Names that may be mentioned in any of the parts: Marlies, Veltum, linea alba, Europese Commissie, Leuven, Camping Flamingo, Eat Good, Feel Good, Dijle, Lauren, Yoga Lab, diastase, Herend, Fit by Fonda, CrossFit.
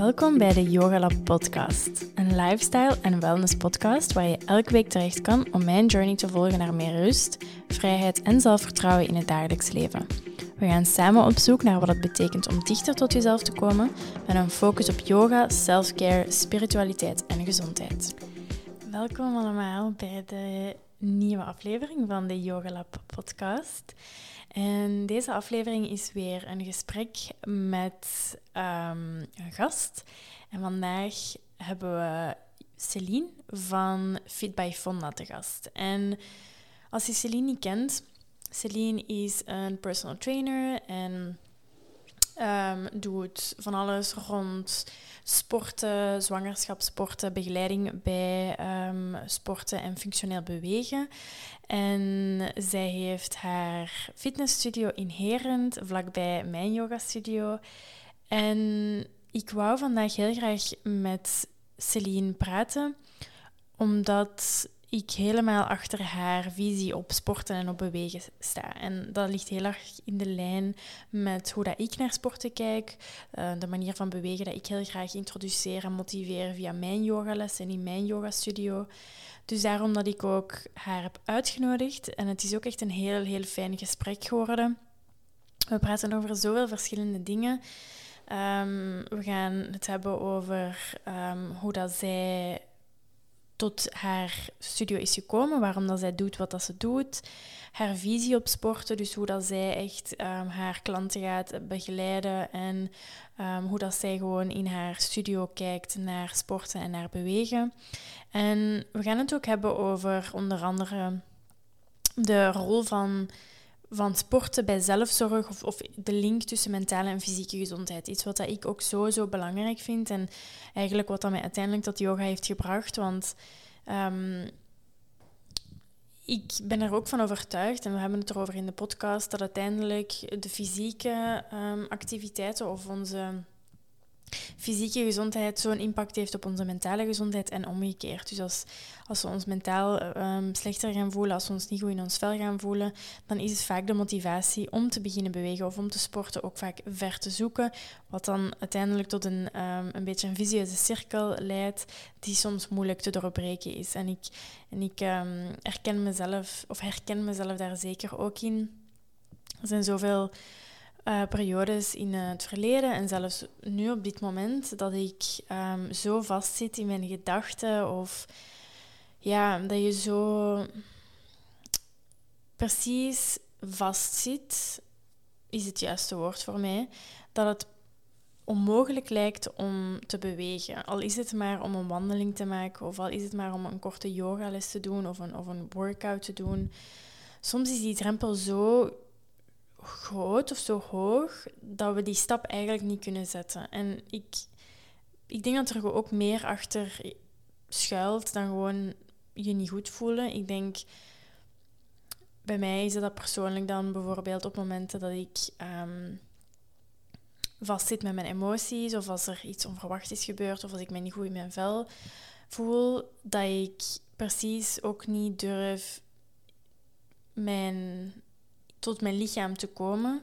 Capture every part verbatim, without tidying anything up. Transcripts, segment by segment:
Welkom bij de Yoga Lab podcast, een lifestyle- en wellness podcast waar je elke week terecht kan om mijn journey te volgen naar meer rust, vrijheid en zelfvertrouwen in het dagelijks leven. We gaan samen op zoek naar wat het betekent om dichter tot jezelf te komen met een focus op yoga, selfcare, spiritualiteit en gezondheid. Welkom allemaal bij de nieuwe aflevering van de Yoga Lab podcast. En deze aflevering is weer een gesprek met um, een gast. En vandaag hebben we Celine van Fit by Fonda te gast. En als je Celine niet kent, Celine is een personal trainer en um, doet van alles rond sporten, zwangerschapssporten, begeleiding bij um, sporten en functioneel bewegen. En zij heeft haar fitnessstudio in Herend, vlakbij mijn yogastudio. En ik wou vandaag heel graag met Celine praten, omdat ik helemaal achter haar visie op sporten en op bewegen sta. En dat ligt heel erg in de lijn met hoe dat ik naar sporten kijk. Uh, de manier van bewegen dat ik heel graag introduceer en motiveer via mijn yogales en in mijn yogastudio. Dus daarom dat ik ook haar heb uitgenodigd. En het is ook echt een heel, heel fijn gesprek geworden. We praten over zoveel verschillende dingen. Um, we gaan het hebben over um, hoe dat zij tot haar studio is gekomen, waarom dat zij doet wat dat ze doet, haar visie op sporten, dus hoe dat zij echt um, haar klanten gaat begeleiden en um, hoe dat zij gewoon in haar studio kijkt naar sporten en naar bewegen. En we gaan het ook hebben over onder andere de rol van, van sporten bij zelfzorg of, of de link tussen mentale en fysieke gezondheid. Iets wat dat ik ook zo, zo belangrijk vind en eigenlijk wat dat mij uiteindelijk tot yoga heeft gebracht. Want um, ik ben er ook van overtuigd, en we hebben het erover in de podcast, dat uiteindelijk de fysieke um, activiteiten of onze fysieke gezondheid zo'n impact heeft op onze mentale gezondheid en omgekeerd. Dus als, als we ons mentaal um, slechter gaan voelen, als we ons niet goed in ons vel gaan voelen, dan is het vaak de motivatie om te beginnen bewegen of om te sporten ook vaak ver te zoeken, wat dan uiteindelijk tot een, um, een beetje een vicieuze cirkel leidt die soms moeilijk te doorbreken is. En ik, en ik um, herken mezelf, of herken mezelf daar zeker ook in. Er zijn zoveel Uh, periodes in uh, het verleden en zelfs nu op dit moment dat ik um, zo vastzit in mijn gedachten of ja, dat je zo precies vastzit, is het juiste woord voor mij, dat het onmogelijk lijkt om te bewegen. Al is het maar om een wandeling te maken of al is het maar om een korte yogales te doen of een, of een workout te doen. Soms is die drempel zo groot of zo hoog, dat we die stap eigenlijk niet kunnen zetten. En ik, ik denk dat er ook meer achter schuilt dan gewoon je niet goed voelen. Ik denk, bij mij is dat persoonlijk dan bijvoorbeeld op momenten dat ik um, vastzit met mijn emoties, of als er iets onverwachts is gebeurd, of als ik me niet goed in mijn vel voel, dat ik precies ook niet durf mijn... tot mijn lichaam te komen,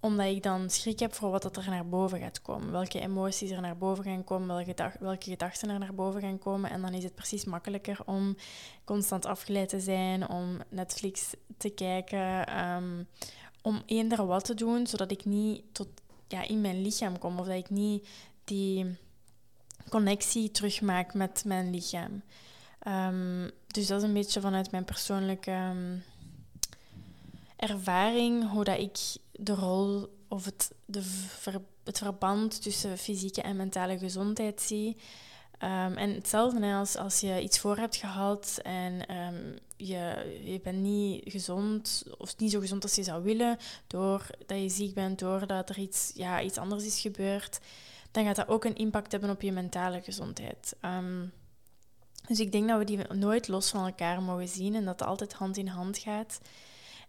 omdat ik dan schrik heb voor wat er naar boven gaat komen. Welke emoties er naar boven gaan komen, welke, dag, welke gedachten er naar boven gaan komen. En dan is het precies makkelijker om constant afgeleid te zijn, om Netflix te kijken, um, om eender wat te doen, zodat ik niet tot, ja, in mijn lichaam kom, of dat ik niet die connectie terugmaak met mijn lichaam. Um, dus dat is een beetje vanuit mijn persoonlijke Um, ervaring, hoe dat ik de rol of het, de ver, het verband tussen fysieke en mentale gezondheid zie. Um, en hetzelfde als als je iets voor hebt gehad en um, je, je bent niet gezond of niet zo gezond als je zou willen, doordat je ziek bent, doordat er iets, ja, iets anders is gebeurd, dan gaat dat ook een impact hebben op je mentale gezondheid. Um, dus ik denk dat we die nooit los van elkaar mogen zien en dat het altijd hand in hand gaat.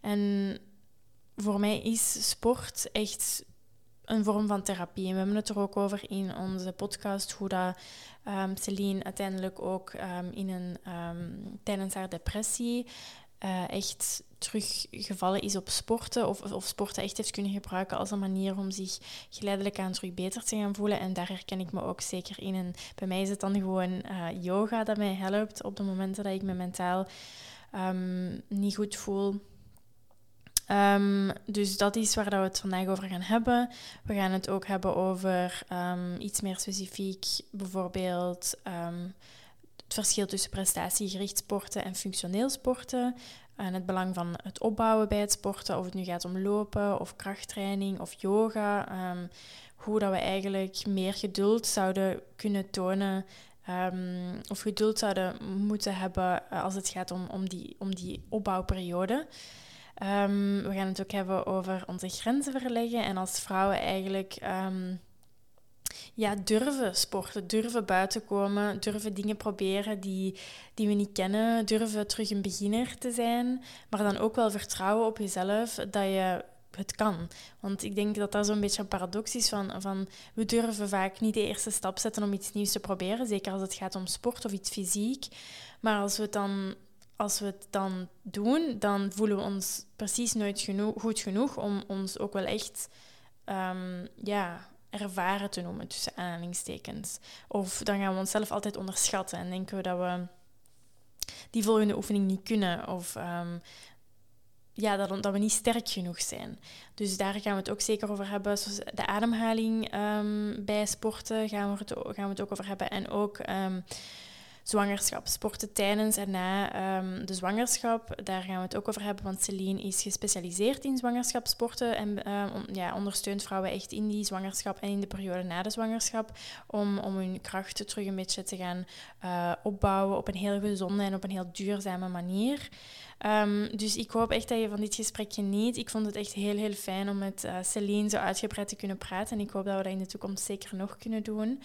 En voor mij is sport echt een vorm van therapie. En we hebben het er ook over in onze podcast, hoe dat, um, Celine uiteindelijk ook um, in een, um, tijdens haar depressie uh, echt teruggevallen is op sporten of, of sporten echt heeft kunnen gebruiken als een manier om zich geleidelijk aan terug beter te gaan voelen. En daar herken ik me ook zeker in. En bij mij is het dan gewoon uh, yoga dat mij helpt op de momenten dat ik me mentaal um, niet goed voel. Um, dus dat is waar we het vandaag over gaan hebben. We gaan het ook hebben over um, iets meer specifiek, bijvoorbeeld um, het verschil tussen prestatiegericht sporten en functioneel sporten. En het belang van het opbouwen bij het sporten, of het nu gaat om lopen of krachttraining of yoga. Um, hoe dat we eigenlijk meer geduld zouden kunnen tonen um, of geduld zouden moeten hebben als het gaat om, om, die, om die opbouwperiode. Um, we gaan het ook hebben over onze grenzen verleggen en als vrouwen eigenlijk um, ja, durven sporten, durven buiten komen, durven dingen proberen die, die we niet kennen, durven terug een beginner te zijn, maar dan ook wel vertrouwen op jezelf dat je het kan. Want ik denk dat dat zo'n beetje een paradox is van, van we durven vaak niet de eerste stap zetten om iets nieuws te proberen, zeker als het gaat om sport of iets fysiek, maar als we het dan... Als we het dan doen, dan voelen we ons precies nooit genoeg, goed genoeg om ons ook wel echt um, ja, ervaren te noemen, tussen aanhalingstekens. Of dan gaan we onszelf altijd onderschatten en denken we dat we die volgende oefening niet kunnen. Of um, ja, dat, dat we niet sterk genoeg zijn. Dus daar gaan we het ook zeker over hebben. Zoals de ademhaling um, bij sporten gaan we, het, gaan we het ook over hebben. En ook... Um, zwangerschap, sporten tijdens en na um, de zwangerschap. Daar gaan we het ook over hebben, want Celine is gespecialiseerd in zwangerschapssporten en um, ja, ondersteunt vrouwen echt in die zwangerschap en in de periode na de zwangerschap om, om hun krachten terug een beetje te gaan uh, opbouwen op een heel gezonde en op een heel duurzame manier. Um, dus ik hoop echt dat je van dit gesprek geniet. Ik vond het echt heel, heel fijn om met uh, Celine zo uitgebreid te kunnen praten. En ik hoop dat we dat in de toekomst zeker nog kunnen doen. Um,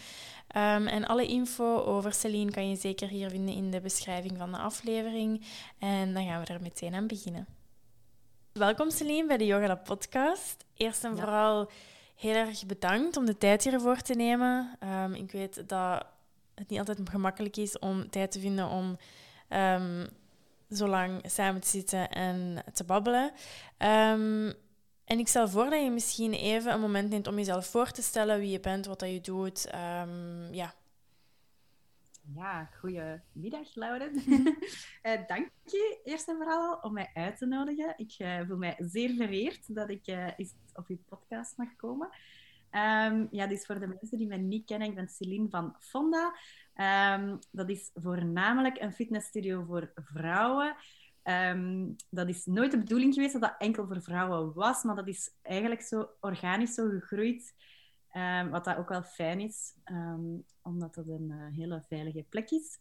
en alle info over Celine kan je zeker hier vinden in de beschrijving van de aflevering. En dan gaan we er meteen aan beginnen. Welkom Celine bij de Yoga Lab podcast. Eerst en ja. vooral heel erg bedankt om de tijd hiervoor te nemen. Um, ik weet dat het niet altijd gemakkelijk is om tijd te vinden om... Um, zo lang samen te zitten en te babbelen. Um, en ik stel voor dat je misschien even een moment neemt om jezelf voor te stellen, wie je bent, wat dat je doet. Um, ja. Ja, goeiemiddag, Lauren. uh, dank je eerst en vooral om mij uit te nodigen. Ik uh, voel mij zeer vereerd dat ik uh, eens op je podcast mag komen. Um, ja, dus voor de mensen die mij niet kennen, ik ben Celine van Fonda. Um, dat is voornamelijk een fitnessstudio voor vrouwen. Um, dat is nooit de bedoeling geweest dat dat enkel voor vrouwen was, maar dat is eigenlijk zo organisch zo gegroeid. Um, wat dat ook wel fijn is, um, omdat dat een uh, hele veilige plek is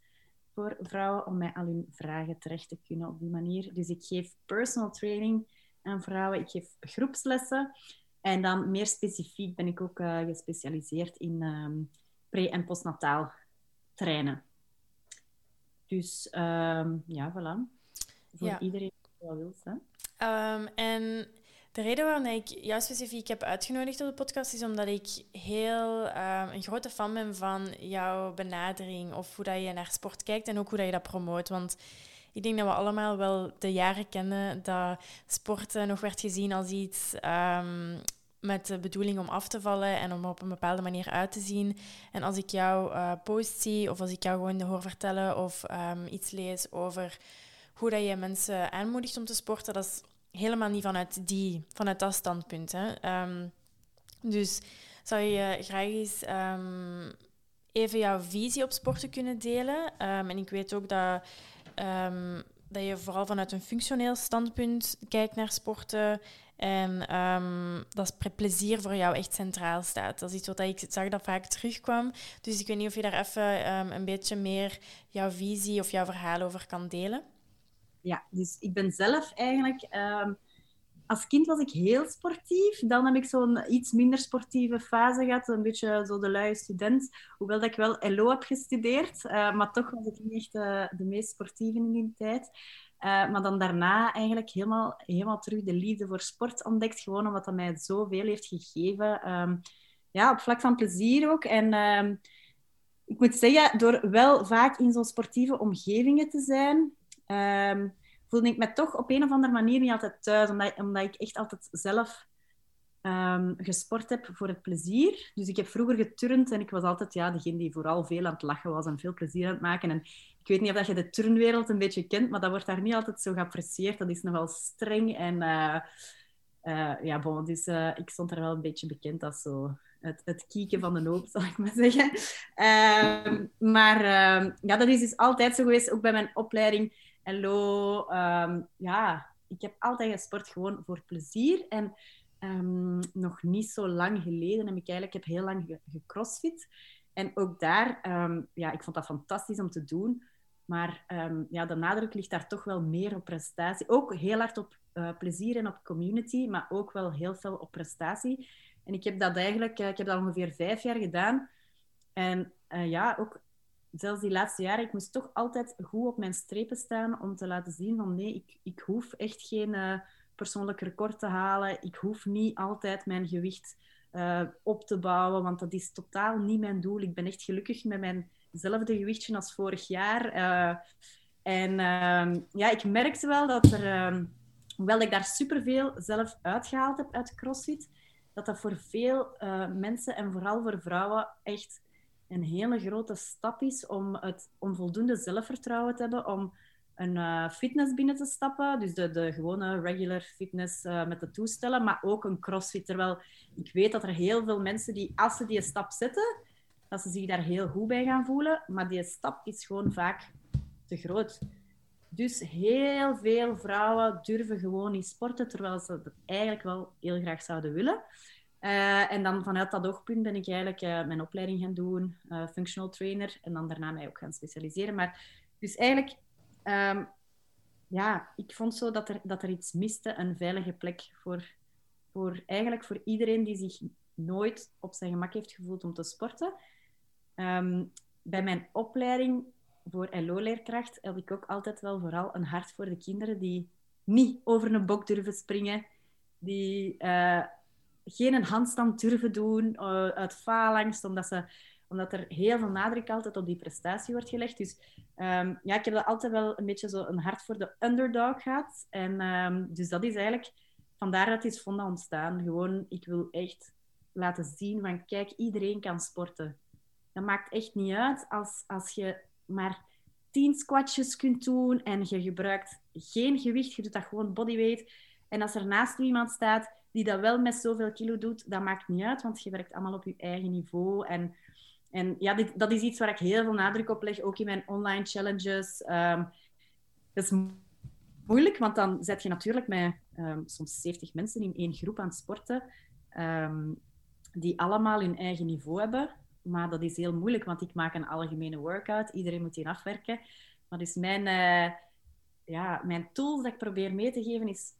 voor vrouwen om met al hun vragen terecht te kunnen op die manier. Dus ik geef personal training aan vrouwen, ik geef groepslessen. En dan meer specifiek ben ik ook uh, gespecialiseerd in um, pre- en postnataal trainen. Dus um, ja, voilà. Voor ja. iedereen die dat wil. Um, en de reden waarom ik jou specifiek heb uitgenodigd op de podcast is omdat ik heel um, een grote fan ben van jouw benadering of hoe dat je naar sport kijkt en ook hoe dat je dat promoot. Want ik denk dat we allemaal wel de jaren kennen dat sporten nog werd gezien als iets um, met de bedoeling om af te vallen en om op een bepaalde manier uit te zien. En als ik jou uh, post zie of als ik jou gewoon hoor vertellen of um, iets lees over hoe dat je mensen aanmoedigt om te sporten, dat is helemaal niet vanuit, die, vanuit dat standpunt. Hè. Um, dus zou je graag eens um, even jouw visie op sporten kunnen delen? Um, en ik weet ook dat... Um, dat je vooral vanuit een functioneel standpunt kijkt naar sporten en um, dat plezier voor jou echt centraal staat. Dat is iets wat ik zag dat vaak terugkwam. Dus ik weet niet of je daar even um, een beetje meer jouw visie of jouw verhaal over kan delen. Ja, dus ik ben zelf eigenlijk... Um, als kind was ik heel sportief. Dan heb ik zo'n iets minder sportieve fase gehad. Een beetje zo de luie student. Hoewel dat ik wel L O heb gestudeerd. Uh, maar toch was ik niet echt uh, de meest sportieve in die tijd. Uh, maar dan daarna eigenlijk helemaal, helemaal terug de liefde voor sport ontdekt. Gewoon omdat dat mij zoveel heeft gegeven. Um, ja, op vlak van plezier ook. En um, ik moet zeggen, door wel vaak in zo'n sportieve omgevingen te zijn... Um, voelde ik me toch op een of andere manier niet altijd thuis. Omdat, omdat ik echt altijd zelf um, gesport heb voor het plezier. Dus ik heb vroeger geturnd en ik was altijd ja, degene die vooral veel aan het lachen was en veel plezier aan het maken. En ik weet niet of je de turnwereld een beetje kent, maar dat wordt daar niet altijd zo geapprecieerd. Dat is nogal streng en... Uh, Uh, ja, bon, dus uh, ik stond er wel een beetje bekend als zo het, het kieken van de hoop, zal ik maar zeggen. Uh, maar uh, ja, dat is dus altijd zo geweest, ook bij mijn opleiding. Hello, um, ja, ik heb altijd gesport gewoon voor plezier. En um, nog niet zo lang geleden heb ik eigenlijk heb heel lang ge- gecrossfit. En ook daar, um, ja, ik vond dat fantastisch om te doen. Maar um, ja, de nadruk ligt daar toch wel meer op prestatie. Ook heel hard op Uh, plezier en op community, maar ook wel heel veel op prestatie. En ik heb dat eigenlijk, uh, ik heb dat ongeveer vijf jaar gedaan. En uh, ja, ook zelfs die laatste jaren, ik moest toch altijd goed op mijn strepen staan om te laten zien van nee, ik, ik hoef echt geen uh, persoonlijk record te halen. Ik hoef niet altijd mijn gewicht uh, op te bouwen, want dat is totaal niet mijn doel. Ik ben echt gelukkig met mijnzelfde gewichtje als vorig jaar. Uh, en uh, ja, ik merkte wel dat er... Uh, Hoewel ik daar superveel zelf uitgehaald heb uit CrossFit, dat dat voor veel uh, mensen en vooral voor vrouwen echt een hele grote stap is om, het, om voldoende zelfvertrouwen te hebben, om een uh, fitness binnen te stappen. Dus de, de gewone regular fitness uh, met de toestellen, maar ook een CrossFit. Terwijl ik weet dat er heel veel mensen die, als ze die stap zetten, dat ze zich daar heel goed bij gaan voelen. Maar die stap is gewoon vaak te groot. Dus heel veel vrouwen durven gewoon niet sporten, terwijl ze dat eigenlijk wel heel graag zouden willen. Uh, en dan vanuit dat oogpunt ben ik eigenlijk uh, mijn opleiding gaan doen, uh, functional trainer, en dan daarna mij ook gaan specialiseren. Maar dus eigenlijk, um, ja, ik vond zo dat er, dat er iets miste, een veilige plek voor, voor eigenlijk voor iedereen die zich nooit op zijn gemak heeft gevoeld om te sporten. Um, bij mijn opleiding... Voor L O-leerkracht heb ik ook altijd wel vooral een hart voor de kinderen die niet over een bok durven springen, die uh, geen een handstand durven doen uh, uit faalangst, omdat, ze, omdat er heel veel nadruk altijd op die prestatie wordt gelegd. Dus um, ja, ik heb dat altijd wel een beetje zo een hart voor de underdog gehad. En um, dus dat is eigenlijk, vandaar dat is Fonda ontstaan. Gewoon, ik wil echt laten zien van kijk, iedereen kan sporten. Dat maakt echt niet uit als, als je... maar tien squatjes kunt doen en je gebruikt geen gewicht, je doet dat gewoon bodyweight. En als er naast iemand staat die dat wel met zoveel kilo doet, dat maakt niet uit, want je werkt allemaal op je eigen niveau. En, en ja, dit, dat is iets waar ik heel veel nadruk op leg, ook in mijn online challenges. Um, dat is moeilijk, want dan zet je natuurlijk met um, soms zeventig mensen in één groep aan het sporten, um, die allemaal hun eigen niveau hebben. Maar dat is heel moeilijk, want ik maak een algemene workout. Iedereen moet die afwerken. Maar dus mijn, uh, ja, mijn tool dat ik probeer mee te geven is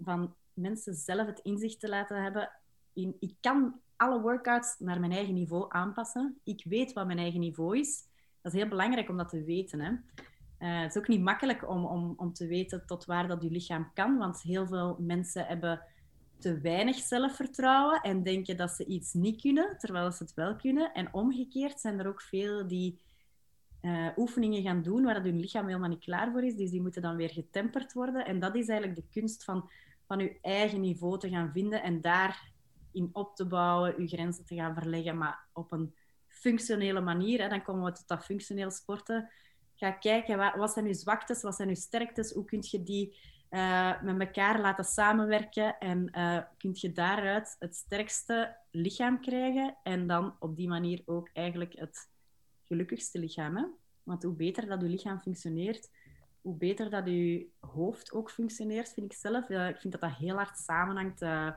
van mensen zelf het inzicht te laten hebben. In, ik kan alle workouts naar mijn eigen niveau aanpassen. Ik weet wat mijn eigen niveau is. Dat is heel belangrijk om dat te weten. Hè. Uh, het is ook niet makkelijk om, om, om te weten tot waar dat je lichaam kan. Want heel veel mensen hebben... te weinig zelfvertrouwen en denken dat ze iets niet kunnen, terwijl ze het wel kunnen. En omgekeerd zijn er ook veel die uh, oefeningen gaan doen waar hun lichaam helemaal niet klaar voor is. Dus die moeten dan weer getemperd worden. En dat is eigenlijk de kunst van, van je eigen niveau te gaan vinden en daarin op te bouwen, je grenzen te gaan verleggen, maar op een functionele manier. Hè. Dan komen we tot dat functioneel sporten. Ga kijken, wat, wat zijn je zwaktes, wat zijn je sterktes, hoe kun je die... Uh, met elkaar laten samenwerken en uh, kun je daaruit het sterkste lichaam krijgen en dan op die manier ook eigenlijk het gelukkigste lichaam. Hè? Want hoe beter dat je lichaam functioneert, hoe beter dat je hoofd ook functioneert, vind ik zelf. Uh, ik vind dat dat heel hard samenhangt. Uh,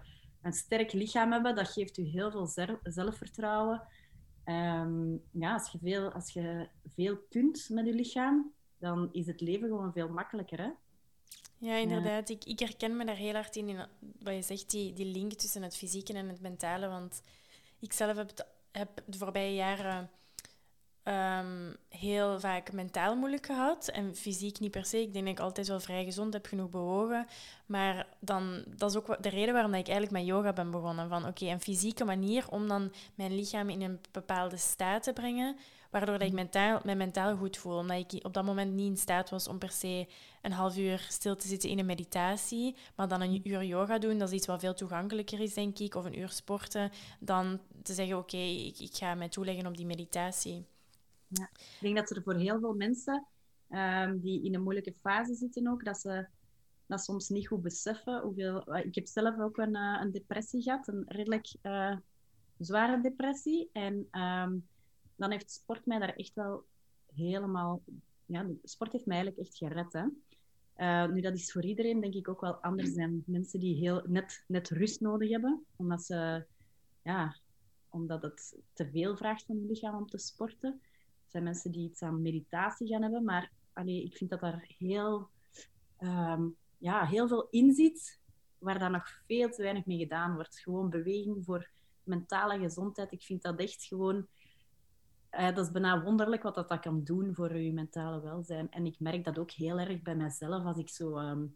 een sterk lichaam hebben, dat geeft je heel veel zer- zelfvertrouwen. Um, ja, als je veel, als je veel kunt met je lichaam, dan is het leven gewoon veel makkelijker, hè? Ja, inderdaad. Ik, ik herken me daar heel hard in, in wat je zegt, die, die link tussen het fysieke en het mentale. Want ik zelf heb, het, heb de voorbije jaren um, heel vaak mentaal moeilijk gehad. En fysiek niet per se. Ik denk dat ik altijd wel vrij gezond heb, genoeg bewogen. Maar dan, dat is ook de reden waarom ik eigenlijk met yoga ben begonnen. Van oké, okay, een fysieke manier om dan mijn lichaam in een bepaalde staat te brengen. Waardoor dat ik mentaal, mij mentaal goed voel. Omdat ik op dat moment niet in staat was om per se een half uur stil te zitten in een meditatie. Maar dan een uur yoga doen, dat is iets wat veel toegankelijker is, denk ik. Of een uur sporten. Dan te zeggen, oké, okay, ik, ik ga mij toeleggen op die meditatie. Ja, ik denk dat er voor heel veel mensen um, die in een moeilijke fase zitten ook, dat ze dat soms niet goed beseffen. Hoeveel... Ik heb zelf ook een, uh, een depressie gehad. Een redelijk uh, zware depressie. En... Um, dan heeft sport mij daar echt wel helemaal... Ja, sport heeft mij eigenlijk echt gered, hè. Uh, nu, dat is voor iedereen, denk ik, ook wel anders. Dan mensen die heel net, net rust nodig hebben, omdat ze... Ja, omdat het te veel vraagt van het lichaam om te sporten. Er zijn mensen die iets aan meditatie gaan hebben, maar allee, ik vind dat daar heel, um, ja, heel veel in zit, waar daar nog veel te weinig mee gedaan wordt. Gewoon beweging voor mentale gezondheid. Ik vind dat echt gewoon... Uh, dat is bijna wonderlijk wat dat, dat kan doen voor je mentale welzijn. En ik merk dat ook heel erg bij mezelf. Als ik zo... Um,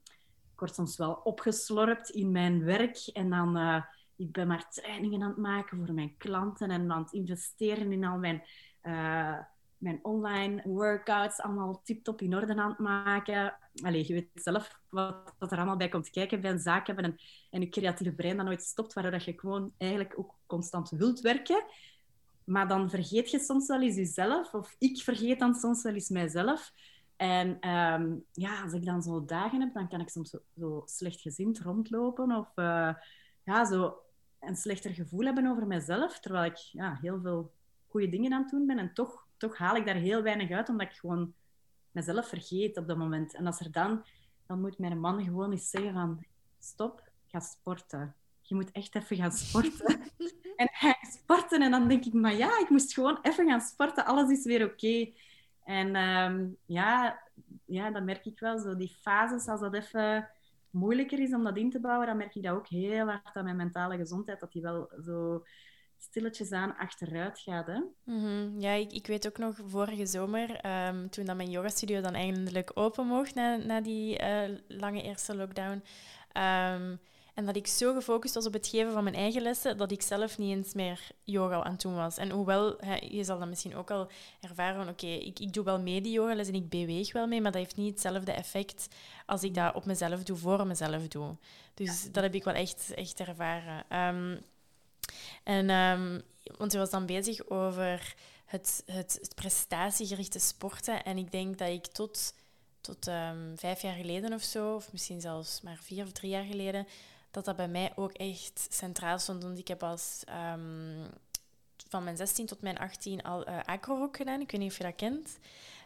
ik word soms wel opgeslorpt in mijn werk. En dan... Uh, ik ben maar trainingen aan het maken voor mijn klanten. En aan het investeren in al mijn, uh, mijn online workouts. Allemaal tip-top in orde aan het maken. Allee, je weet zelf wat, wat er allemaal bij komt kijken. Bij een zaak hebben. En, en je creatieve brein dat nooit stopt. Waardoor je gewoon eigenlijk ook constant wilt werken. Maar dan vergeet je soms wel eens jezelf. Of ik vergeet dan soms wel eens mijzelf. En um, ja, als ik dan zo dagen heb, dan kan ik soms zo, zo slechtgezind rondlopen. Of uh, ja, zo een slechter gevoel hebben over mijzelf. Terwijl ik ja, heel veel goede dingen aan het doen ben. En toch, toch haal ik daar heel weinig uit, omdat ik gewoon mezelf vergeet op dat moment. En als er dan... Dan moet mijn man gewoon eens zeggen van... Stop, ga sporten. Je moet echt even gaan sporten. En hij sporten. En dan denk ik, maar ja, ik moest gewoon even gaan sporten. Alles is weer oké. Okay. En um, ja, ja, dat merk ik wel. Zo die fases, als dat even moeilijker is om dat in te bouwen, dan merk ik dat ook heel hard aan mijn mentale gezondheid. Dat die wel zo stilletjes aan achteruit gaat. Hè? Mm-hmm. Ja, ik, ik weet ook nog vorige zomer, um, toen dat mijn yogastudio dan eindelijk open mocht na, na die uh, lange eerste lockdown... Um, En dat ik zo gefocust was op het geven van mijn eigen lessen, dat ik zelf niet eens meer yoga aan het doen was. En hoewel, je zal dat misschien ook al ervaren, van oké, okay, ik, ik doe wel mee die yogales en ik beweeg wel mee, maar dat heeft niet hetzelfde effect als ik dat op mezelf doe, voor mezelf doe. Dus ja, dat heb ik wel echt, echt ervaren. Um, en, um, want je was dan bezig over het, het, het prestatiegerichte sporten. En ik denk dat ik tot, tot um, vijf jaar geleden of zo, of misschien zelfs maar vier of drie jaar geleden... dat dat bij mij ook echt centraal stond. Want ik heb als um, van mijn zestien tot mijn achttien al uh, acrorok gedaan. Ik weet niet of je dat kent.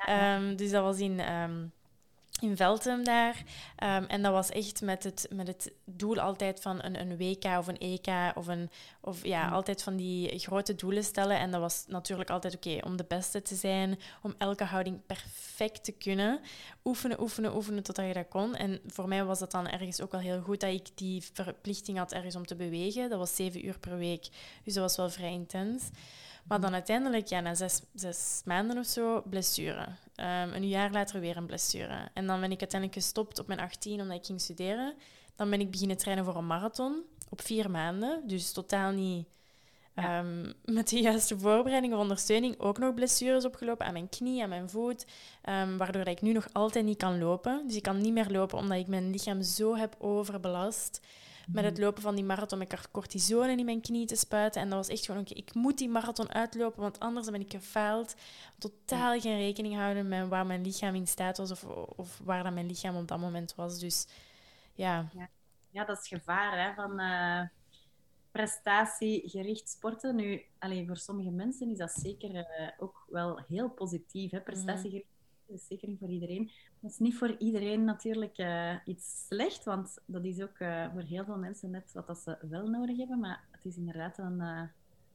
Ja. Um, dus dat was in, um, in Veltum daar. Um, en dat was echt met het, met het doel altijd van een, een W K of een E K. Of, een, of ja, hmm. altijd van die grote doelen stellen. En dat was natuurlijk altijd oké, okay, om de beste te zijn. Om elke houding perfect te kunnen. Oefenen, oefenen, oefenen totdat je dat kon. En voor mij was dat dan ergens ook wel heel goed dat ik die verplichting had ergens om te bewegen. Dat was zeven uur per week. Dus dat was wel vrij intens. Maar dan uiteindelijk, ja, na zes, zes maanden of zo, blessure. Um, een jaar later weer een blessure. En dan ben ik uiteindelijk gestopt op mijn achttien, omdat ik ging studeren. Dan ben ik beginnen trainen voor een marathon op vier maanden. Dus totaal niet... Ja. Um, met de juiste voorbereiding of ondersteuning ook nog blessures opgelopen aan mijn knie, aan mijn voet, um, waardoor ik nu nog altijd niet kan lopen. Dus ik kan niet meer lopen omdat ik mijn lichaam zo heb overbelast mm. met het lopen van die marathon, met cortisone in mijn knie te spuiten. En dat was echt gewoon, okay, ik moet die marathon uitlopen, want anders ben ik gefaald. Totaal geen rekening houden met waar mijn lichaam in staat was of, of waar dat mijn lichaam op dat moment was. Dus ja. Ja, ja dat is gevaar, hè, van... Uh... prestatiegericht sporten. Nu, alleen voor sommige mensen is dat zeker uh, ook wel heel positief. Hè? Prestatiegericht sporten is zeker niet voor iedereen. Dat is niet voor iedereen natuurlijk uh, iets slecht, want dat is ook uh, voor heel veel mensen net wat dat ze wel nodig hebben. Maar het is inderdaad een uh,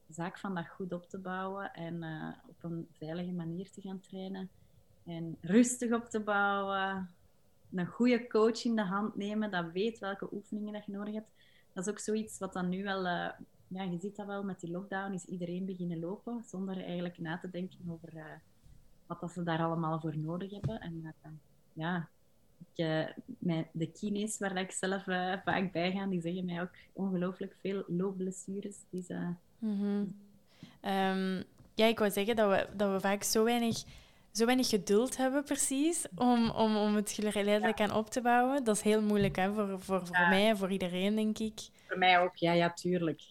zaak van dat goed op te bouwen en uh, op een veilige manier te gaan trainen. En rustig op te bouwen. Een goede coach in de hand nemen, dat weet welke oefeningen dat je nodig hebt. Dat is ook zoiets wat dan nu wel uh, ja, je ziet dat wel, met die lockdown is iedereen beginnen lopen, zonder eigenlijk na te denken over uh, wat dat ze daar allemaal voor nodig hebben. En uh, ja, ik, uh, mijn, de kines waar ik zelf uh, vaak bij ga, die zeggen mij ook ongelooflijk veel loopblessures. Dus, uh, mm-hmm. um, ja, ik wou zeggen dat we, dat we vaak zo weinig... zo weinig geduld hebben precies om, om, om het geleidelijk ja. aan op te bouwen. Dat is heel moeilijk hè? voor, voor, voor ja. mij en voor iedereen, denk ik. Voor mij ook, ja, ja, tuurlijk.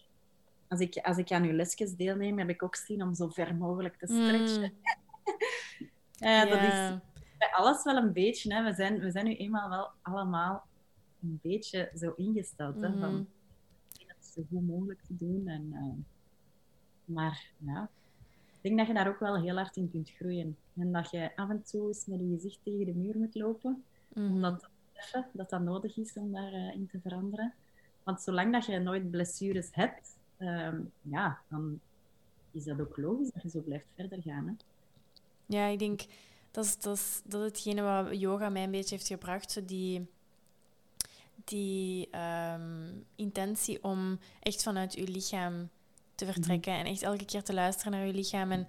Als ik, als ik aan uw lesjes deelneem, heb ik ook zin om zo ver mogelijk te stretchen. Mm. ja, ja. Dat is bij alles wel een beetje. Hè? We, zijn, we zijn nu eenmaal wel allemaal een beetje zo ingesteld. Hè? Mm. Van, dat is zo goed mogelijk te doen. En, uh, maar ja... Ik denk dat je daar ook wel heel hard in kunt groeien. En dat je af en toe eens met je gezicht tegen de muur moet lopen. Mm-hmm. Om dat te beseffen, dat dat nodig is om daarin te veranderen. Want zolang dat je nooit blessures hebt, um, ja, dan is dat ook logisch dat je zo blijft verder gaan. Hè? Ja, ik denk dat is, dat is dat hetgene wat yoga mij een beetje heeft gebracht. Zo die... die um, intentie om echt vanuit je lichaam... te vertrekken en echt elke keer te luisteren naar je lichaam. En,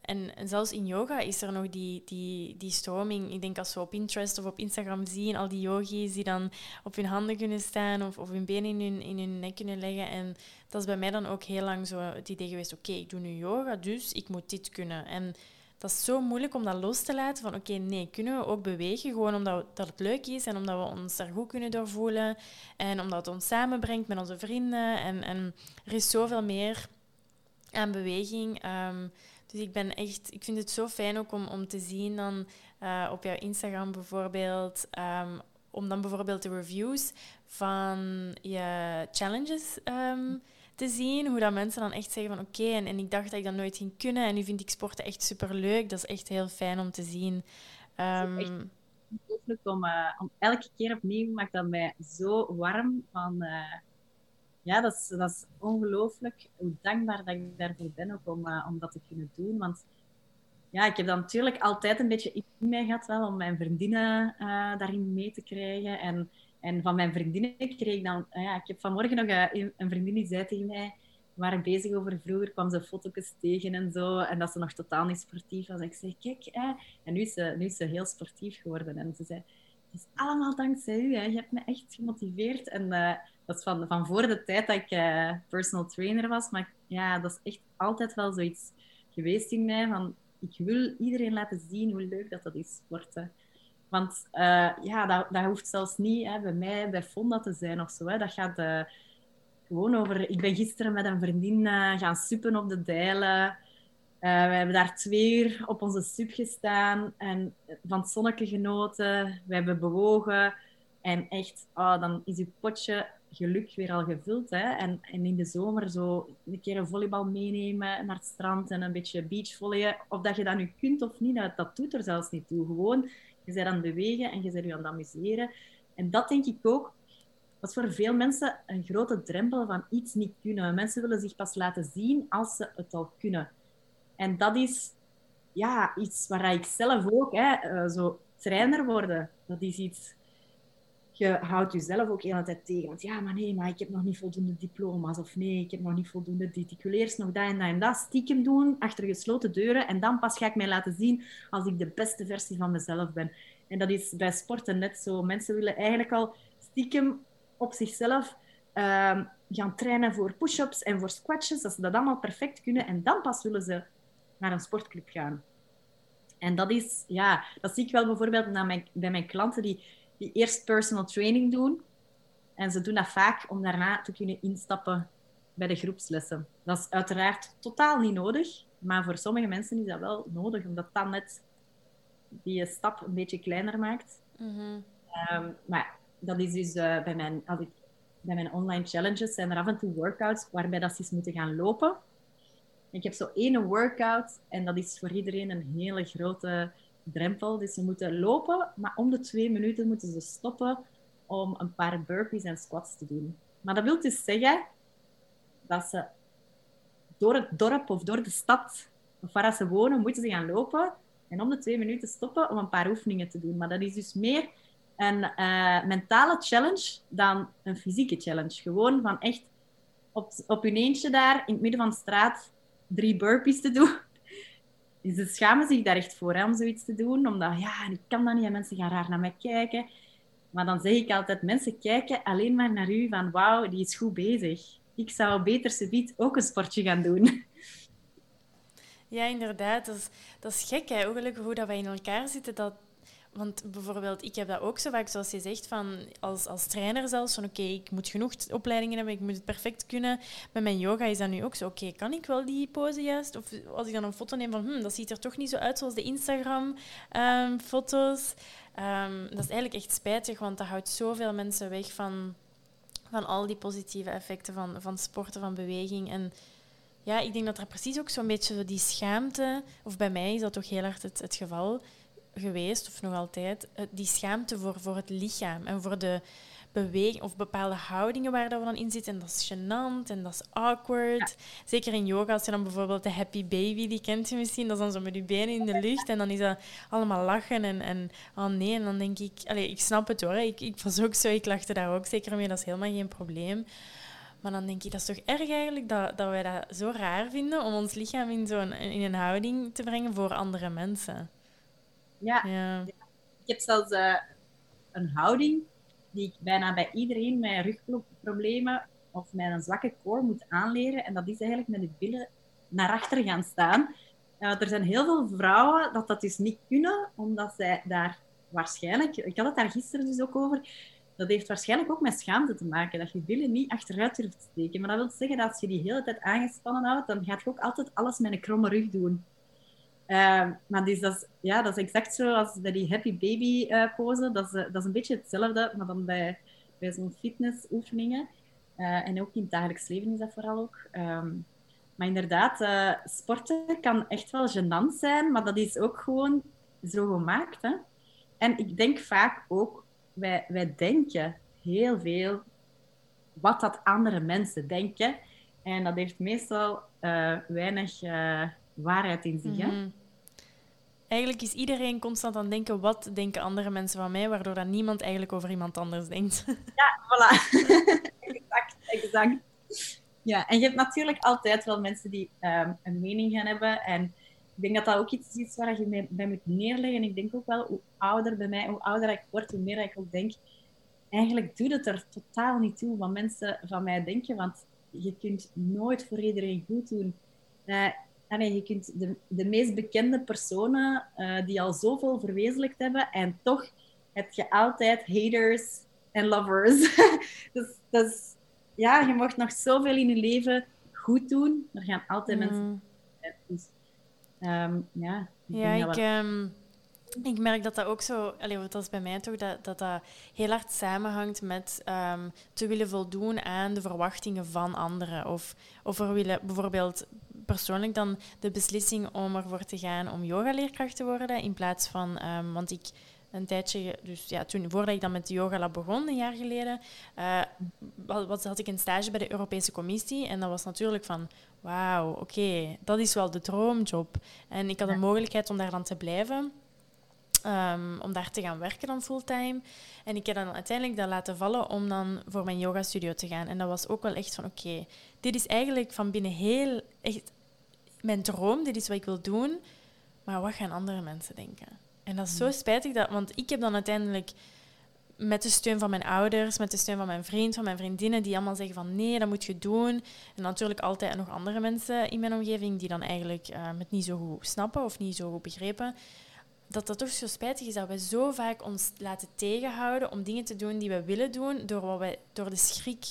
en, en zelfs in yoga is er nog die, die, die stroming. Ik denk als we op Pinterest of op Instagram zien, al die yogis die dan op hun handen kunnen staan of, of hun benen in hun, in hun nek kunnen leggen. En dat is bij mij dan ook heel lang zo het idee geweest, oké, okay, ik doe nu yoga, dus ik moet dit kunnen. En dat is zo moeilijk om dat los te laten van, oké, okay, nee, kunnen we ook bewegen? Gewoon omdat dat het leuk is en omdat we ons daar goed kunnen door voelen. En omdat het ons samenbrengt met onze vrienden. En, en er is zoveel meer aan beweging. Um, dus ik ben echt... Ik vind het zo fijn ook om, om te zien dan uh, op jouw Instagram bijvoorbeeld... Um, om dan bijvoorbeeld de reviews van je challenges... Um, te zien, hoe dat mensen dan echt zeggen van oké, okay, en, en ik dacht dat ik dat nooit ging kunnen en nu vind ik sporten echt superleuk. Dat is echt heel fijn om te zien. Um... Het is echt ongelooflijk om, uh, om elke keer opnieuw, maakt dat mij zo warm. Van, uh, ja, dat is, dat is ongelooflijk hoe dankbaar dat ik daarvoor ben ook om, uh, om dat te kunnen doen. Want ja, ik heb dan natuurlijk altijd een beetje in mij gehad wel om mijn vriendinnen uh, daarin mee te krijgen en En van mijn vriendinnen kreeg ik dan... Ja, ik heb vanmorgen nog een, een vriendin die zei tegen mij... We waren bezig over vroeger, kwam ze foto's tegen en zo. En dat ze nog totaal niet sportief was. En ik zei, kijk, hè. En nu is, ze, nu is ze heel sportief geworden. En ze zei, het is allemaal dankzij u, hè. Je hebt me echt gemotiveerd. En uh, dat is van, van voor de tijd dat ik uh, personal trainer was. Maar ja, dat is echt altijd wel zoiets geweest in mij. Van, ik wil iedereen laten zien hoe leuk dat dat is, sporten. Want uh, ja, dat, dat hoeft zelfs niet hè, bij mij, bij Fonda te zijn of zo. Hè. Dat gaat uh, gewoon over... Ik ben gisteren met een vriendin uh, gaan suppen op de Dijle. Uh, we hebben daar twee uur op onze sup gestaan. En van het zonnetje genoten. We hebben bewogen. En echt, oh, dan is je potje geluk weer al gevuld. Hè. En, en in de zomer zo een keer een volleybal meenemen naar het strand. En een beetje beachvolleyen. Of dat je dat nu kunt of niet, dat, dat doet er zelfs niet toe. Gewoon... Je bent aan het bewegen en je bent je aan het amuseren. En dat denk ik ook, dat is voor veel mensen een grote drempel van iets niet kunnen. Mensen willen zich pas laten zien als ze het al kunnen. En dat is ja, iets waar ik zelf ook, hè, zo trainer worden, dat is iets... Je houdt jezelf ook heel de tijd tegen. Want ja, maar nee, maar ik heb nog niet voldoende diploma's. Of nee, ik heb nog niet voldoende dit. Ik wil eerst nog dat en dat en dat. Stiekem doen, achter gesloten deuren. En dan pas ga ik mij laten zien als ik de beste versie van mezelf ben. En dat is bij sporten net zo. Mensen willen eigenlijk al stiekem op zichzelf uh, gaan trainen voor push-ups en voor squatjes. Dat ze dat allemaal perfect kunnen. En dan pas willen ze naar een sportclub gaan. En dat is, ja, dat zie ik wel bijvoorbeeld bij mijn, bij mijn klanten die... die eerst personal training doen. En ze doen dat vaak om daarna te kunnen instappen bij de groepslessen. Dat is uiteraard totaal niet nodig. Maar voor sommige mensen is dat wel nodig. Omdat dat net die stap een beetje kleiner maakt. Mm-hmm. Um, maar dat is dus uh, bij, mijn, als ik, bij mijn online challenges zijn er af en toe workouts waarbij dat ze eens moeten gaan lopen. Ik heb zo één workout. En dat is voor iedereen een hele grote... drempel. Dus ze moeten lopen, maar om de twee minuten moeten ze stoppen om een paar burpees en squats te doen. Maar dat wil dus zeggen dat ze door het dorp of door de stad of waar ze wonen, moeten ze gaan lopen en om de twee minuten stoppen om een paar oefeningen te doen. Maar dat is dus meer een uh, mentale challenge dan een fysieke challenge. Gewoon van echt op, op hun eentje daar in het midden van de straat drie burpees te doen. Dus ze schamen zich daar echt voor, hè, om zoiets te doen. Omdat, ja, ik kan dat niet en mensen gaan raar naar mij kijken. Maar dan zeg ik altijd, mensen kijken alleen maar naar u van wauw, die is goed bezig. Ik zou beter subiet ook een sportje gaan doen. Ja, inderdaad. Dat is, dat is gek, hè. Ook gelukkig hoe dat wij in elkaar zitten. Dat, want bijvoorbeeld, ik heb dat ook zo vaak, zoals je zegt, van als, als trainer zelfs. Van oké, okay, ik moet genoeg opleidingen hebben, ik moet het perfect kunnen. Met mijn yoga is dat nu ook zo. Oké, okay, kan ik wel die pose juist? Of als ik dan een foto neem van, hm, dat ziet er toch niet zo uit zoals de Instagram-foto's. Um, um, dat is eigenlijk echt spijtig, want dat houdt zoveel mensen weg van... van al die positieve effecten van, van sporten, van beweging. En ja, ik denk dat er precies ook zo'n beetje die schaamte... Of bij mij is dat toch heel hard het, het geval geweest, of nog altijd. Die schaamte voor, voor het lichaam en voor de beweging... Of bepaalde houdingen waar dat we dan in zitten. En dat is gênant en dat is awkward. Ja. Zeker in yoga, als je dan bijvoorbeeld de happy baby, die kent je misschien. Dat is dan zo met je benen in de lucht. En dan is dat allemaal lachen en... en oh nee, en dan denk ik... Allee, ik snap het hoor. Ik, ik was ook zo, ik lachte daar ook zeker mee. Dat is helemaal geen probleem. Maar dan denk ik, dat is toch erg eigenlijk dat, dat wij dat zo raar vinden om ons lichaam in, zo'n, in een houding te brengen voor andere mensen. Ja. ja. ja. Ik heb zelfs uh, een houding... die ik bijna bij iedereen met rugproblemen of met een zwakke core moet aanleren. En dat is eigenlijk met de billen naar achter gaan staan. Uh, er zijn heel veel vrouwen dat dat dus niet kunnen, omdat zij daar waarschijnlijk... Ik had het daar gisteren dus ook over. Dat heeft waarschijnlijk ook met schaamte te maken, dat je billen niet achteruit durft steken. Maar dat wil zeggen dat als je die hele tijd aangespannen houdt, dan gaat je ook altijd alles met een kromme rug doen. Uh, maar dus dat, is, ja, dat is exact zo als bij die happy baby uh, pose. Dat is, uh, dat is een beetje hetzelfde, maar dan bij, bij zo'n fitnessoefeningen. Uh, en ook in het dagelijks leven is dat vooral ook. Um, maar inderdaad, uh, sporten kan echt wel gênant zijn, maar dat is ook gewoon zo gemaakt. Hè? En ik denk vaak ook, wij, wij denken heel veel wat dat andere mensen denken. En dat heeft meestal uh, weinig uh, waarheid in zich, hè? Mm-hmm. Eigenlijk is iedereen constant aan het denken, wat denken andere mensen van mij, waardoor dat niemand eigenlijk over iemand anders denkt. Ja, voilà. exact, exact. Ja, en je hebt natuurlijk altijd wel mensen die um, een mening gaan hebben. En ik denk dat dat ook iets is waar je mee, bij moet neerleggen. Ik denk ook wel, hoe ouder bij mij, hoe ouder ik word, hoe meer ik ook denk, eigenlijk doet het er totaal niet toe wat mensen van mij denken, want je kunt nooit voor iedereen goed doen. Uh, Allee, je kunt de, de meest bekende personen uh, die al zoveel verwezenlijkt hebben en toch heb je altijd haters en lovers. dus, dus ja, je mag nog zoveel in je leven goed doen. Er gaan altijd mm. mensen... Dus, um, ja, ik, ja, ik, wel... um, ik merk dat dat ook zo... Allee, dat is bij mij toch, dat dat, dat heel hard samenhangt met um, te willen voldoen aan de verwachtingen van anderen. Of, of er willen bijvoorbeeld... persoonlijk dan de beslissing om ervoor te gaan om yogaleerkracht te worden, in plaats van, um, want ik een tijdje, dus ja, toen, voordat ik dan met de Yoga Lab begon, een jaar geleden, uh, had, had ik een stage bij de Europese Commissie en dat was natuurlijk van, wauw, oké, okay, dat is wel de droomjob. En ik had de mogelijkheid om daar dan te blijven, um, om daar te gaan werken dan fulltime. En ik heb dan uiteindelijk dat laten vallen om dan voor mijn yoga studio te gaan. En dat was ook wel echt van, oké, okay, dit is eigenlijk van binnen heel, echt mijn droom, dit is wat ik wil doen, maar wat gaan andere mensen denken? En dat is zo spijtig, dat, want ik heb dan uiteindelijk met de steun van mijn ouders, met de steun van mijn vriend, van mijn vriendinnen, die allemaal zeggen van nee, dat moet je doen. En natuurlijk altijd nog andere mensen in mijn omgeving die dan eigenlijk uh, het niet zo goed snappen of niet zo goed begrepen. Dat dat toch zo spijtig is dat we zo vaak ons laten tegenhouden om dingen te doen die we willen doen, door, wat wij, door de schrik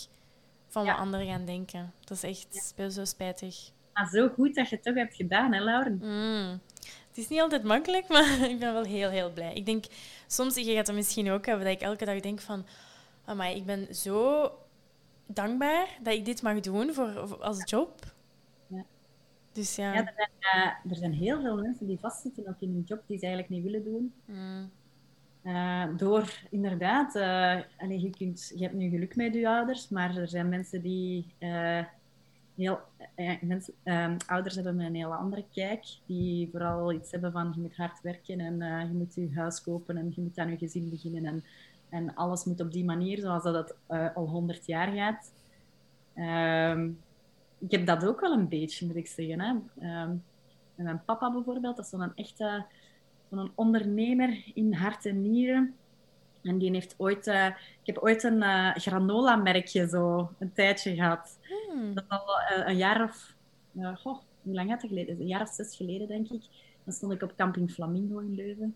van ja. wat anderen gaan denken. Dat is echt ja. zo spijtig. Maar zo goed dat je het toch hebt gedaan, hè, Lauren? Mm. Het is niet altijd makkelijk, maar ik ben wel heel, heel blij. Ik denk, soms, je gaat dat misschien ook hebben, dat ik elke dag denk van... Amai, ik ben zo dankbaar dat ik dit mag doen voor, voor, als job. Ja. Dus ja... ja er, zijn, uh, er zijn heel veel mensen die vastzitten ook in een job die ze eigenlijk niet willen doen. Mm. Uh, door, inderdaad... Uh, allez, je, kunt, je hebt nu geluk met je ouders, maar er zijn mensen die... Uh, Heel, eh, mensen, eh, ouders hebben een heel andere kijk, die vooral iets hebben van je moet hard werken en uh, je moet je huis kopen en je moet aan je gezin beginnen en, en alles moet op die manier, zoals dat uh, al honderd jaar gaat. Um, ik heb dat ook wel een beetje, moet ik zeggen. Hè. Um, en mijn papa bijvoorbeeld, dat is zo'n echte zo'n ondernemer in hart en nieren. En die heeft ooit... Uh, ik heb ooit een uh, granola-merkje zo een tijdje gehad. Hmm. Dat was al uh, een jaar of... Uh, goh, hoe lang had dat geleden? Een jaar of zes geleden, denk ik. Dan stond ik op Camping Flamingo in Leuven.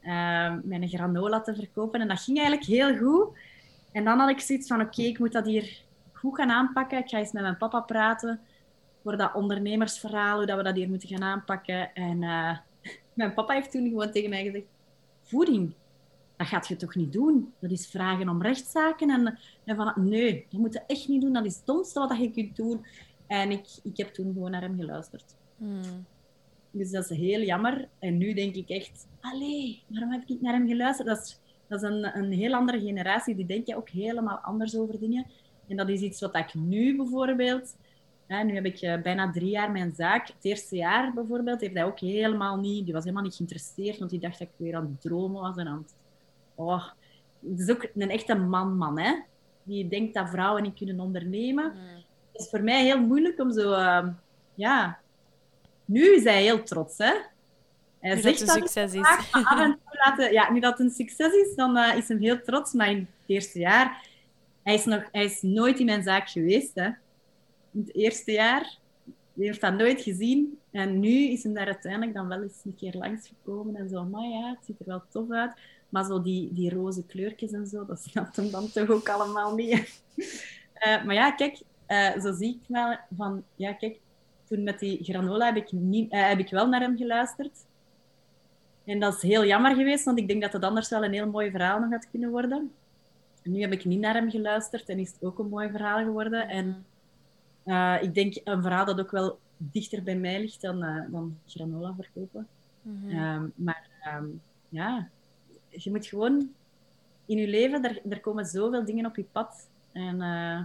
Uh, mijn granola te verkopen. En dat ging eigenlijk heel goed. En dan had ik zoiets van, oké, okay, ik moet dat hier goed gaan aanpakken. Ik ga eens met mijn papa praten voor dat ondernemersverhaal, hoe dat we dat hier moeten gaan aanpakken. En uh, mijn papa heeft toen gewoon tegen mij gezegd, voeding, dat gaat je toch niet doen? Dat is vragen om rechtszaken. En, en van, nee, dat moet je echt niet doen. Dat is het domste wat je kunt doen. En ik, ik heb toen gewoon naar hem geluisterd. Hmm. Dus dat is heel jammer. En nu denk ik echt, allee, waarom heb ik naar hem geluisterd? Dat is, dat is een, een heel andere generatie. Die denkt ook helemaal anders over dingen. En dat is iets wat ik nu bijvoorbeeld... Hè, nu heb ik uh, bijna drie jaar mijn zaak. Het eerste jaar bijvoorbeeld heeft hij ook helemaal niet... Die was helemaal niet geïnteresseerd, want die dacht dat ik weer aan het dromen was. En aan het, oh. Het is ook een echte man-man, hè. Die denkt dat vrouwen niet kunnen ondernemen. Mm. Het is voor mij heel moeilijk om zo... Uh, ja... Nu is hij heel trots, hè. Hij nu zegt dat het een succes is. Vaak, af en toe laten, ja, nu dat het een succes is, dan uh, is hij heel trots. Maar in het eerste jaar... Hij is, nog, hij is nooit in mijn zaak geweest, hè. In het eerste jaar. Hij heeft dat nooit gezien. En nu is hij daar uiteindelijk dan wel eens een keer langsgekomen. En zo, maar ja, het ziet er wel tof uit. Maar zo die, die roze kleurtjes en zo, dat snapt hem dan toch ook allemaal niet. uh, maar ja, kijk, uh, zo zie ik wel van... Ja, kijk, toen met die granola heb ik, niet, uh, heb ik wel naar hem geluisterd. En dat is heel jammer geweest, want ik denk dat het anders wel een heel mooi verhaal nog had kunnen worden. En nu heb ik niet naar hem geluisterd en is het ook een mooi verhaal geworden. En uh, ik denk een verhaal dat ook wel dichter bij mij ligt dan, uh, dan granola verkopen. Mm-hmm. Um, maar um, ja, je moet gewoon in je leven, er, er komen zoveel dingen op je pad. En uh,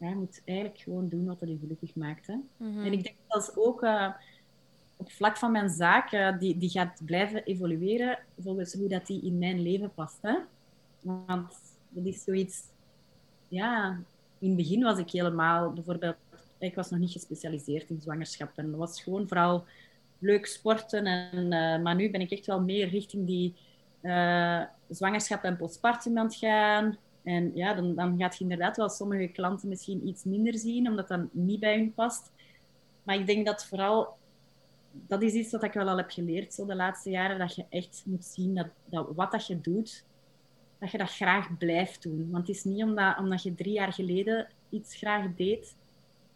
ja, je moet eigenlijk gewoon doen wat je gelukkig maakt. Hè? Mm-hmm. En ik denk zelfs ook uh, op vlak van mijn zaak, uh, die, die gaat blijven evolueren volgens hoe dat die in mijn leven past. Hè? Want dat is zoiets... Ja, in het begin was ik helemaal... Bijvoorbeeld, ik was nog niet gespecialiseerd in zwangerschap. En dat was gewoon vooral leuk sporten. En, uh, maar nu ben ik echt wel meer richting die uh, zwangerschap en postpartum aan het gaan. En ja, dan, dan gaat je inderdaad wel sommige klanten misschien iets minder zien, omdat dat niet bij hun past. Maar ik denk dat vooral... Dat is iets wat ik wel al heb geleerd zo de laatste jaren. Dat je echt moet zien dat, dat wat dat je doet... dat je dat graag blijft doen. Want het is niet omdat, omdat je drie jaar geleden iets graag deed,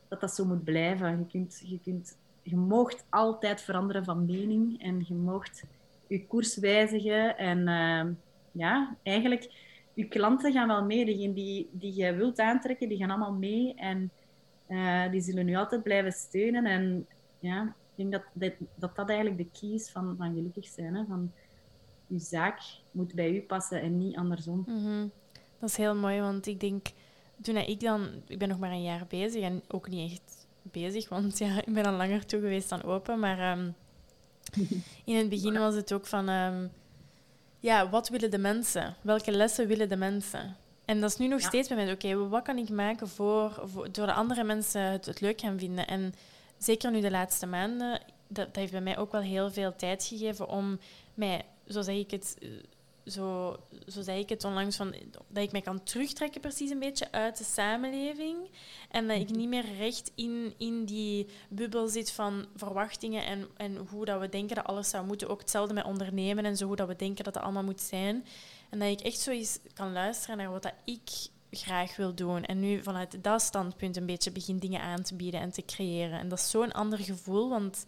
dat dat zo moet blijven. Je kunt, je kunt, je moogt altijd veranderen van mening en je moogt je koers wijzigen. En uh, ja, eigenlijk, je klanten gaan wel mee. Degenen die, die je wilt aantrekken, die gaan allemaal mee. En uh, die zullen je altijd blijven steunen. En ja, ik denk dat dat, dat, dat eigenlijk de key is van, van gelukkig zijn, hè? Van, je zaak moet bij u passen en niet andersom. Mm-hmm. Dat is heel mooi, want ik denk... Toen ik dan... Ik ben nog maar een jaar bezig en ook niet echt bezig, want ja, ik ben al langer toe geweest dan open. Maar um, in het begin was het ook van... Um, ja, wat willen de mensen? Welke lessen willen de mensen? En dat is nu nog ja. steeds bij mij. Oké, okay, wat kan ik maken voor, voor... door de andere mensen het, het leuk gaan vinden? En zeker nu de laatste maanden, dat, dat heeft bij mij ook wel heel veel tijd gegeven om mij... Zo zei ik het, zo, zo zei ik het onlangs, van, dat ik mij kan terugtrekken precies een beetje uit de samenleving. En dat ik niet meer recht in, in die bubbel zit van verwachtingen en, en hoe dat we denken dat alles zou moeten. Ook hetzelfde met ondernemen en zo, hoe dat we denken dat dat allemaal moet zijn. En dat ik echt zo eens kan luisteren naar wat dat ik graag wil doen. En nu vanuit dat standpunt een beetje begin dingen aan te bieden en te creëren. En dat is zo'n ander gevoel, want...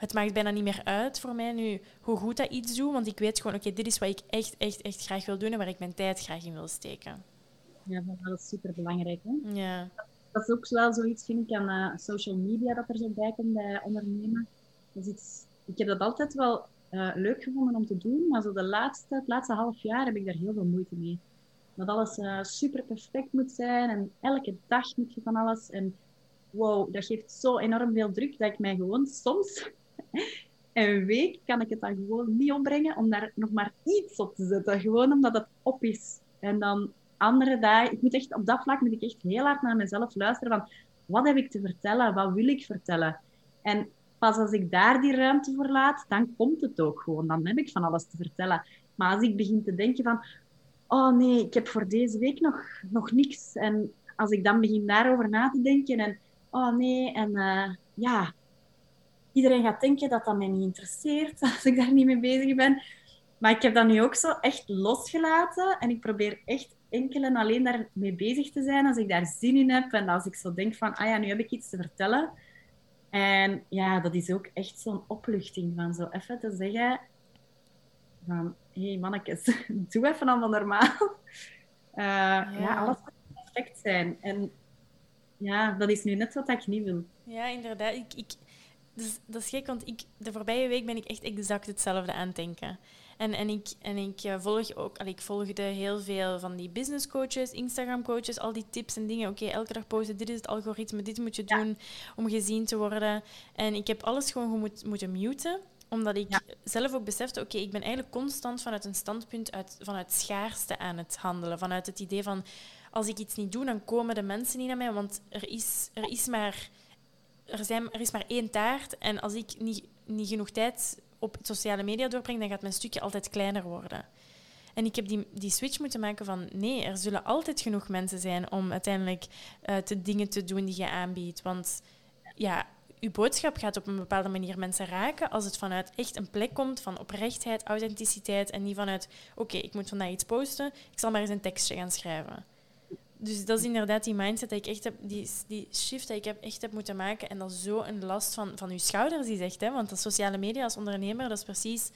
Het maakt bijna niet meer uit voor mij nu hoe goed dat iets doet. Want ik weet gewoon, oké, okay, dit is wat ik echt, echt, echt graag wil doen en waar ik mijn tijd graag in wil steken. Ja, dat is superbelangrijk, hè? Ja. Dat is ook wel zoiets, vind ik, aan uh, social media dat er zo bij komt bij ondernemen. Dat is iets, ik heb dat altijd wel uh, leuk gevonden om te doen, maar zo de laatste, het laatste half jaar heb ik daar heel veel moeite mee. Dat alles uh, super perfect moet zijn en elke dag moet je van alles. En wow, dat geeft zo enorm veel druk dat ik mij gewoon soms... Een week kan ik het dan gewoon niet opbrengen om daar nog maar iets op te zetten. Gewoon omdat het op is. En dan andere dagen... Ik moet echt, op dat vlak moet ik echt heel hard naar mezelf luisteren. Van, Wat heb ik te vertellen? Wat wil ik vertellen? En pas als ik daar die ruimte voor laat, dan komt het ook gewoon. Dan heb ik van alles te vertellen. Maar als ik begin te denken van... Oh nee, ik heb voor deze week nog, nog niks. En als ik dan begin daarover na te denken en... Oh nee, en uh, ja... Iedereen gaat denken dat dat mij niet interesseert als ik daar niet mee bezig ben. Maar ik heb dat nu ook zo echt losgelaten. En ik probeer echt enkel en alleen daarmee bezig te zijn als ik daar zin in heb. En als ik zo denk van, ah ja, nu heb ik iets te vertellen. En ja, dat is ook echt zo'n opluchting van zo even te zeggen... Van, hé hey, mannetjes, doe even allemaal normaal. Uh, ja. ja, alles moet perfect zijn. En ja, dat is nu net wat ik niet wil. Ja, inderdaad. Ik... ik... Dus, dat is gek, want ik, de voorbije week ben ik echt exact hetzelfde aan het denken. En, en ik, en ik uh, volg ook, allee, ik volgde heel veel van die business coaches, Instagram coaches, al die tips en dingen. Oké, okay, elke dag posten, dit is het algoritme, dit moet je doen ja. om gezien te worden. En ik heb alles gewoon moet, moeten muten, omdat ik ja. zelf ook besefte, oké, okay, ik ben eigenlijk constant vanuit een standpunt, uit, vanuit schaarste aan het handelen. Vanuit het idee van, als ik iets niet doe, dan komen de mensen niet naar mij, want er is, er is maar... Er, zijn, er is maar één taart en als ik niet, niet genoeg tijd op sociale media doorbreng, dan gaat mijn stukje altijd kleiner worden. En ik heb die, die switch moeten maken van nee, er zullen altijd genoeg mensen zijn om uiteindelijk uh, de dingen te doen die je aanbiedt. Want ja, je boodschap gaat op een bepaalde manier mensen raken als het vanuit echt een plek komt van oprechtheid, authenticiteit en niet vanuit oké, okay, ik moet vandaag iets posten, ik zal maar eens een tekstje gaan schrijven. Dus dat is inderdaad die mindset dat ik echt heb, die, die shift dat ik heb, echt heb moeten maken. En dat is zo een last van, van je schouders is echt. Hè? Want dat sociale media als ondernemer, dat is precies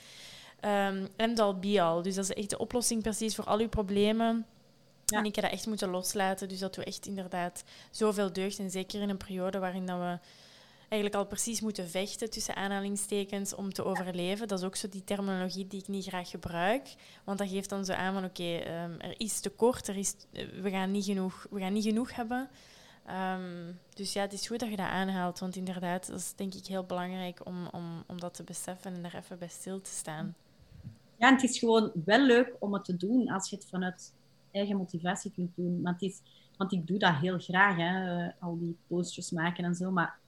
um, end all be all. Dus dat is echt de oplossing precies voor al uw problemen. Ja. En ik heb dat echt moeten loslaten. Dus dat doet echt inderdaad zoveel deugd. En zeker in een periode waarin dat we eigenlijk al precies moeten vechten tussen aanhalingstekens om te overleven. Dat is ook zo die terminologie die ik niet graag gebruik. Want dat geeft dan zo aan van oké, okay, um, er is tekort, er is, uh, we, gaan niet genoeg, we gaan niet genoeg hebben. Um, dus ja, het is goed dat je dat aanhaalt. Want inderdaad, dat is denk ik heel belangrijk om, om, om dat te beseffen en daar even bij stil te staan. Ja, en het is gewoon wel leuk om het te doen als je het vanuit eigen motivatie kunt doen. Want, het is, want ik doe dat heel graag, hè, al die postjes maken en zo, maar...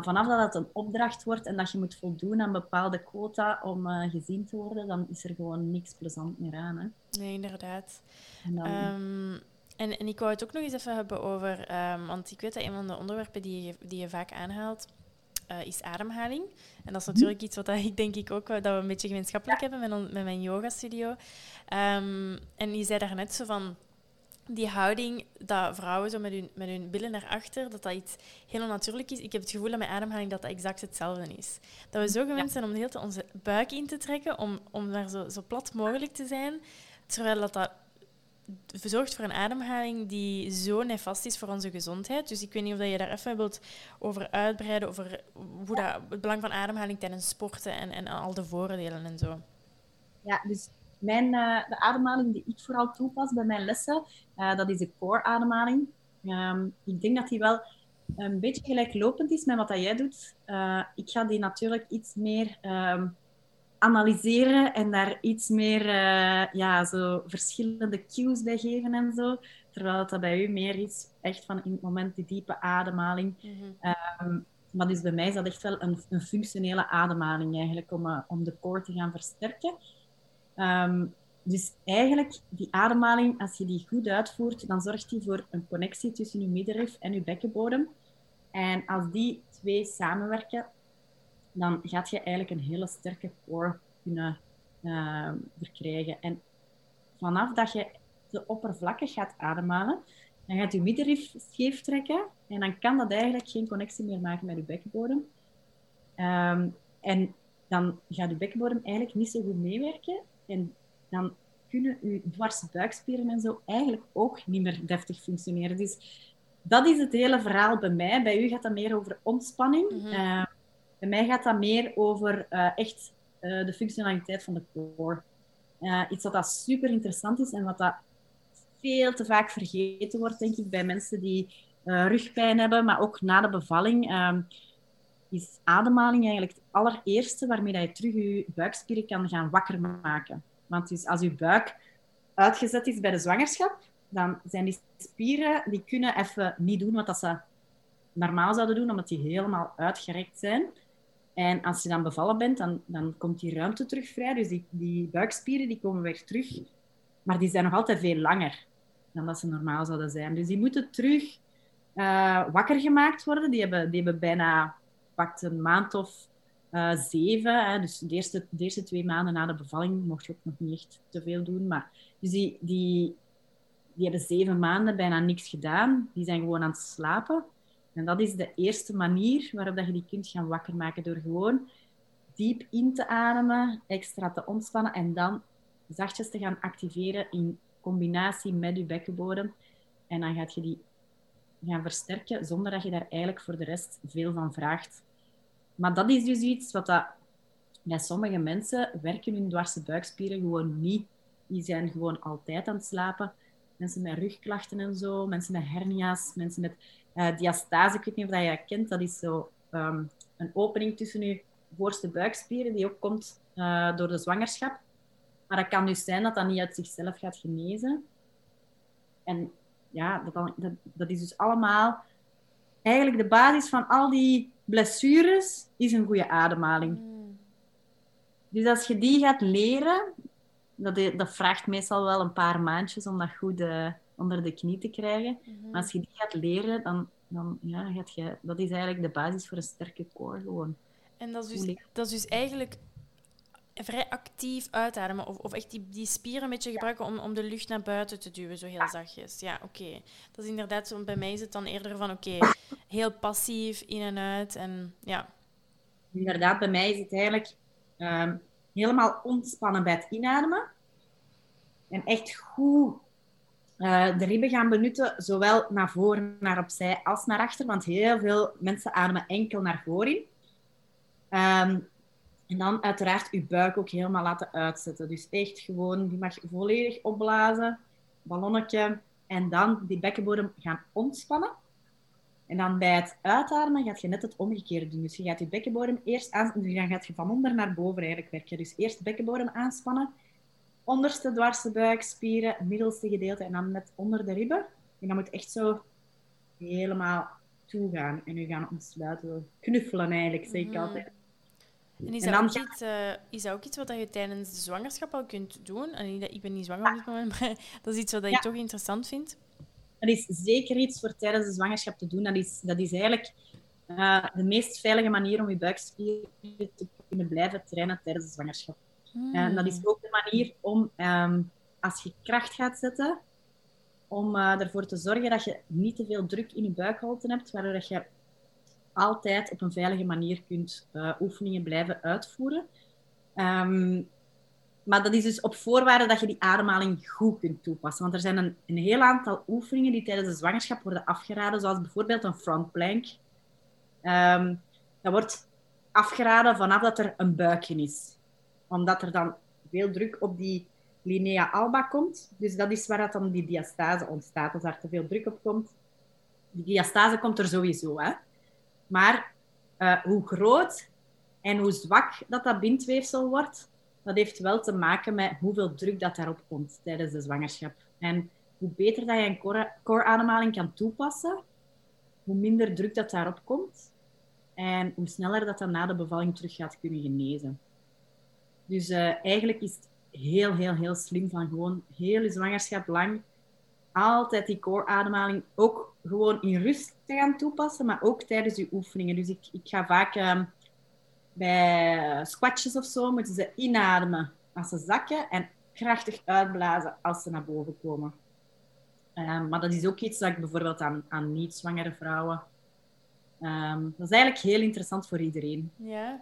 Vanaf dat het een opdracht wordt en dat je moet voldoen aan bepaalde quota om uh, gezien te worden, dan is er gewoon niks plezant meer aan. Hè? Nee, inderdaad. En, dan... um, en, en ik wou het ook nog eens even hebben over... Um, want ik weet dat een van de onderwerpen die je, die je vaak aanhaalt, uh, is ademhaling. En dat is natuurlijk iets wat ik denk ik ook dat we een beetje gemeenschappelijk ja. hebben met, met mijn yogastudio. Um, en je zei daarnet zo van... Die houding dat vrouwen zo met hun, met hun billen naar achter, dat dat iets heel onnatuurlijk is. Ik heb het gevoel dat mijn ademhaling dat, dat exact hetzelfde is. Dat we zo gewend zijn om de hele tijd onze buik in te trekken, om, om daar zo, zo plat mogelijk te zijn. Terwijl dat, dat zorgt voor een ademhaling die zo nefast is voor onze gezondheid. Dus ik weet niet of je daar even wilt over uitbreiden, over hoe dat, het belang van ademhaling tijdens sporten en, en al de voordelen en zo. Ja, dus... Mijn, uh, de ademhaling die ik vooral toepas bij mijn lessen, uh, dat is de core ademhaling. Um, ik denk dat die wel een beetje gelijklopend is met wat dat jij doet. Uh, ik ga die natuurlijk iets meer um, analyseren en daar iets meer uh, ja, zo verschillende cues bij geven en zo. Terwijl dat, dat bij u meer is, echt van in het moment die diepe ademhaling. Mm-hmm. Um, maar dus bij mij is dat echt wel een, een functionele ademhaling eigenlijk, om, uh, om de core te gaan versterken. Um, dus eigenlijk, die ademhaling, als je die goed uitvoert, dan zorgt die voor een connectie tussen je middenrif en je bekkenbodem. En als die twee samenwerken, dan gaat je eigenlijk een hele sterke core kunnen uh, verkrijgen. En vanaf dat je te oppervlakkig gaat ademhalen, dan gaat je middenrif scheef trekken en dan kan dat eigenlijk geen connectie meer maken met je bekkenbodem. Um, en dan gaat je bekkenbodem eigenlijk niet zo goed meewerken. En dan kunnen je dwarse buikspieren en zo eigenlijk ook niet meer deftig functioneren. Dus dat is het hele verhaal bij mij. Bij u gaat dat meer over ontspanning. Mm-hmm. Uh, bij mij gaat dat meer over uh, echt uh, de functionaliteit van de core. Uh, iets wat dat super interessant is en wat dat veel te vaak vergeten wordt, denk ik, bij mensen die uh, rugpijn hebben, maar ook na de bevalling... Uh, is ademhaling eigenlijk het allereerste waarmee je terug je buikspieren kan gaan wakker maken. Want dus als je buik uitgezet is bij de zwangerschap, dan zijn die spieren, die kunnen even niet doen wat ze normaal zouden doen, omdat die helemaal uitgerekt zijn. En als je dan bevallen bent, dan, dan komt die ruimte terug vrij. Dus die, die buikspieren die komen weer terug. Maar die zijn nog altijd veel langer dan dat ze normaal zouden zijn. Dus die moeten terug uh, wakker gemaakt worden. Die hebben, die hebben bijna pakt een maand of uh, zeven. Hè. Dus de eerste, de eerste twee maanden na de bevalling mocht je ook nog niet echt te veel doen. Maar, dus die, die, die hebben zeven maanden bijna niks gedaan. Die zijn gewoon aan het slapen. En dat is de eerste manier waarop je die kunt gaan wakker maken. Door gewoon diep in te ademen, extra te ontspannen en dan zachtjes te gaan activeren in combinatie met je bekkenbodem. En dan gaat je die gaan versterken zonder dat je daar eigenlijk voor de rest veel van vraagt. Maar dat is dus iets wat dat, bij sommige mensen werken hun dwarse buikspieren gewoon niet. Die zijn gewoon altijd aan het slapen. Mensen met rugklachten en zo, mensen met hernia's, mensen met uh, diastase. Ik weet niet of dat je dat kent. Dat is zo um, een opening tussen je voorste buikspieren die ook komt uh, door de zwangerschap. Maar dat kan dus zijn dat dat niet uit zichzelf gaat genezen. En ja, dat, dat, dat is dus allemaal... Eigenlijk de basis van al die blessures is een goede ademhaling. Mm. Dus als je die gaat leren... Dat, dat vraagt meestal wel een paar maandjes om dat goed uh, onder de knie te krijgen. Mm-hmm. Maar als je die gaat leren, dan, dan ja, gaat je... Dat is eigenlijk de basis voor een sterke core gewoon. En dat is dus, dat is dus eigenlijk... vrij actief uitademen of, of echt die, die spieren een beetje gebruiken om, om de lucht naar buiten te duwen, zo heel ja. zachtjes. Ja, oké. Okay. Dat is inderdaad zo. Bij mij is het dan eerder van oké, okay, heel passief, in en uit en ja. Inderdaad, bij mij is het eigenlijk um, helemaal ontspannen bij het inademen en echt goed uh, de ribben gaan benutten, zowel naar voren, naar opzij als naar achter, want heel veel mensen ademen enkel naar voren in. Um, En dan uiteraard je buik ook helemaal laten uitzetten. Dus echt gewoon, die mag volledig opblazen, ballonnetje. En dan die bekkenbodem gaan ontspannen. En dan bij het uitademen gaat je net het omgekeerde doen. Dus je gaat je bekkenbodem eerst aanspannen. Dan gaat je van onder naar boven eigenlijk werken. Dus eerst de bekkenbodem aanspannen. Onderste dwarse buikspieren, middelste gedeelte. En dan net onder de ribben. En dan moet echt zo helemaal toegaan. En je gaan ontsluiten. Knuffelen eigenlijk, zeg ik altijd. En, is, en dat dan... ook iets, uh, is dat ook iets wat je tijdens de zwangerschap al kunt doen? En ik ben niet zwanger op dit moment, maar dat is iets wat je ja. toch interessant vindt? Dat is zeker iets voor tijdens de zwangerschap te doen. Dat is, dat is eigenlijk uh, de meest veilige manier om je buikspieren te kunnen blijven trainen tijdens de zwangerschap. Hmm. Uh, en dat is ook de manier om, um, als je kracht gaat zetten, om uh, ervoor te zorgen dat je niet te veel druk in je buikholte hebt, waardoor dat je... altijd op een veilige manier kunt uh, oefeningen blijven uitvoeren. Um, maar dat is dus op voorwaarde dat je die ademhaling goed kunt toepassen. Want er zijn een, een heel aantal oefeningen die tijdens de zwangerschap worden afgeraden, zoals bijvoorbeeld een front plank. Um, dat wordt afgeraden vanaf dat er een buikje is. Omdat er dan veel druk op die linea alba komt. Dus dat is waar dat dan die diastase ontstaat, als daar te veel druk op komt. Die diastase komt er sowieso, hè. Maar uh, hoe groot en hoe zwak dat, dat bindweefsel wordt, dat heeft wel te maken met hoeveel druk dat daarop komt tijdens de zwangerschap. En hoe beter dat je een core, core ademhaling kan toepassen, hoe minder druk dat daarop komt en hoe sneller dat dan na de bevalling terug gaat kunnen genezen. Dus uh, eigenlijk is het heel, heel, heel slim van gewoon heel je zwangerschap lang altijd die core ademhaling ook gewoon in rust te gaan toepassen, maar ook tijdens je oefeningen. Dus ik, ik ga vaak uh, bij squatjes of zo, moeten ze inademen als ze zakken en krachtig uitblazen als ze naar boven komen. Uh, maar dat is ook iets dat ik bijvoorbeeld aan, aan niet-zwangere vrouwen... Um, dat is eigenlijk heel interessant voor iedereen. Ja.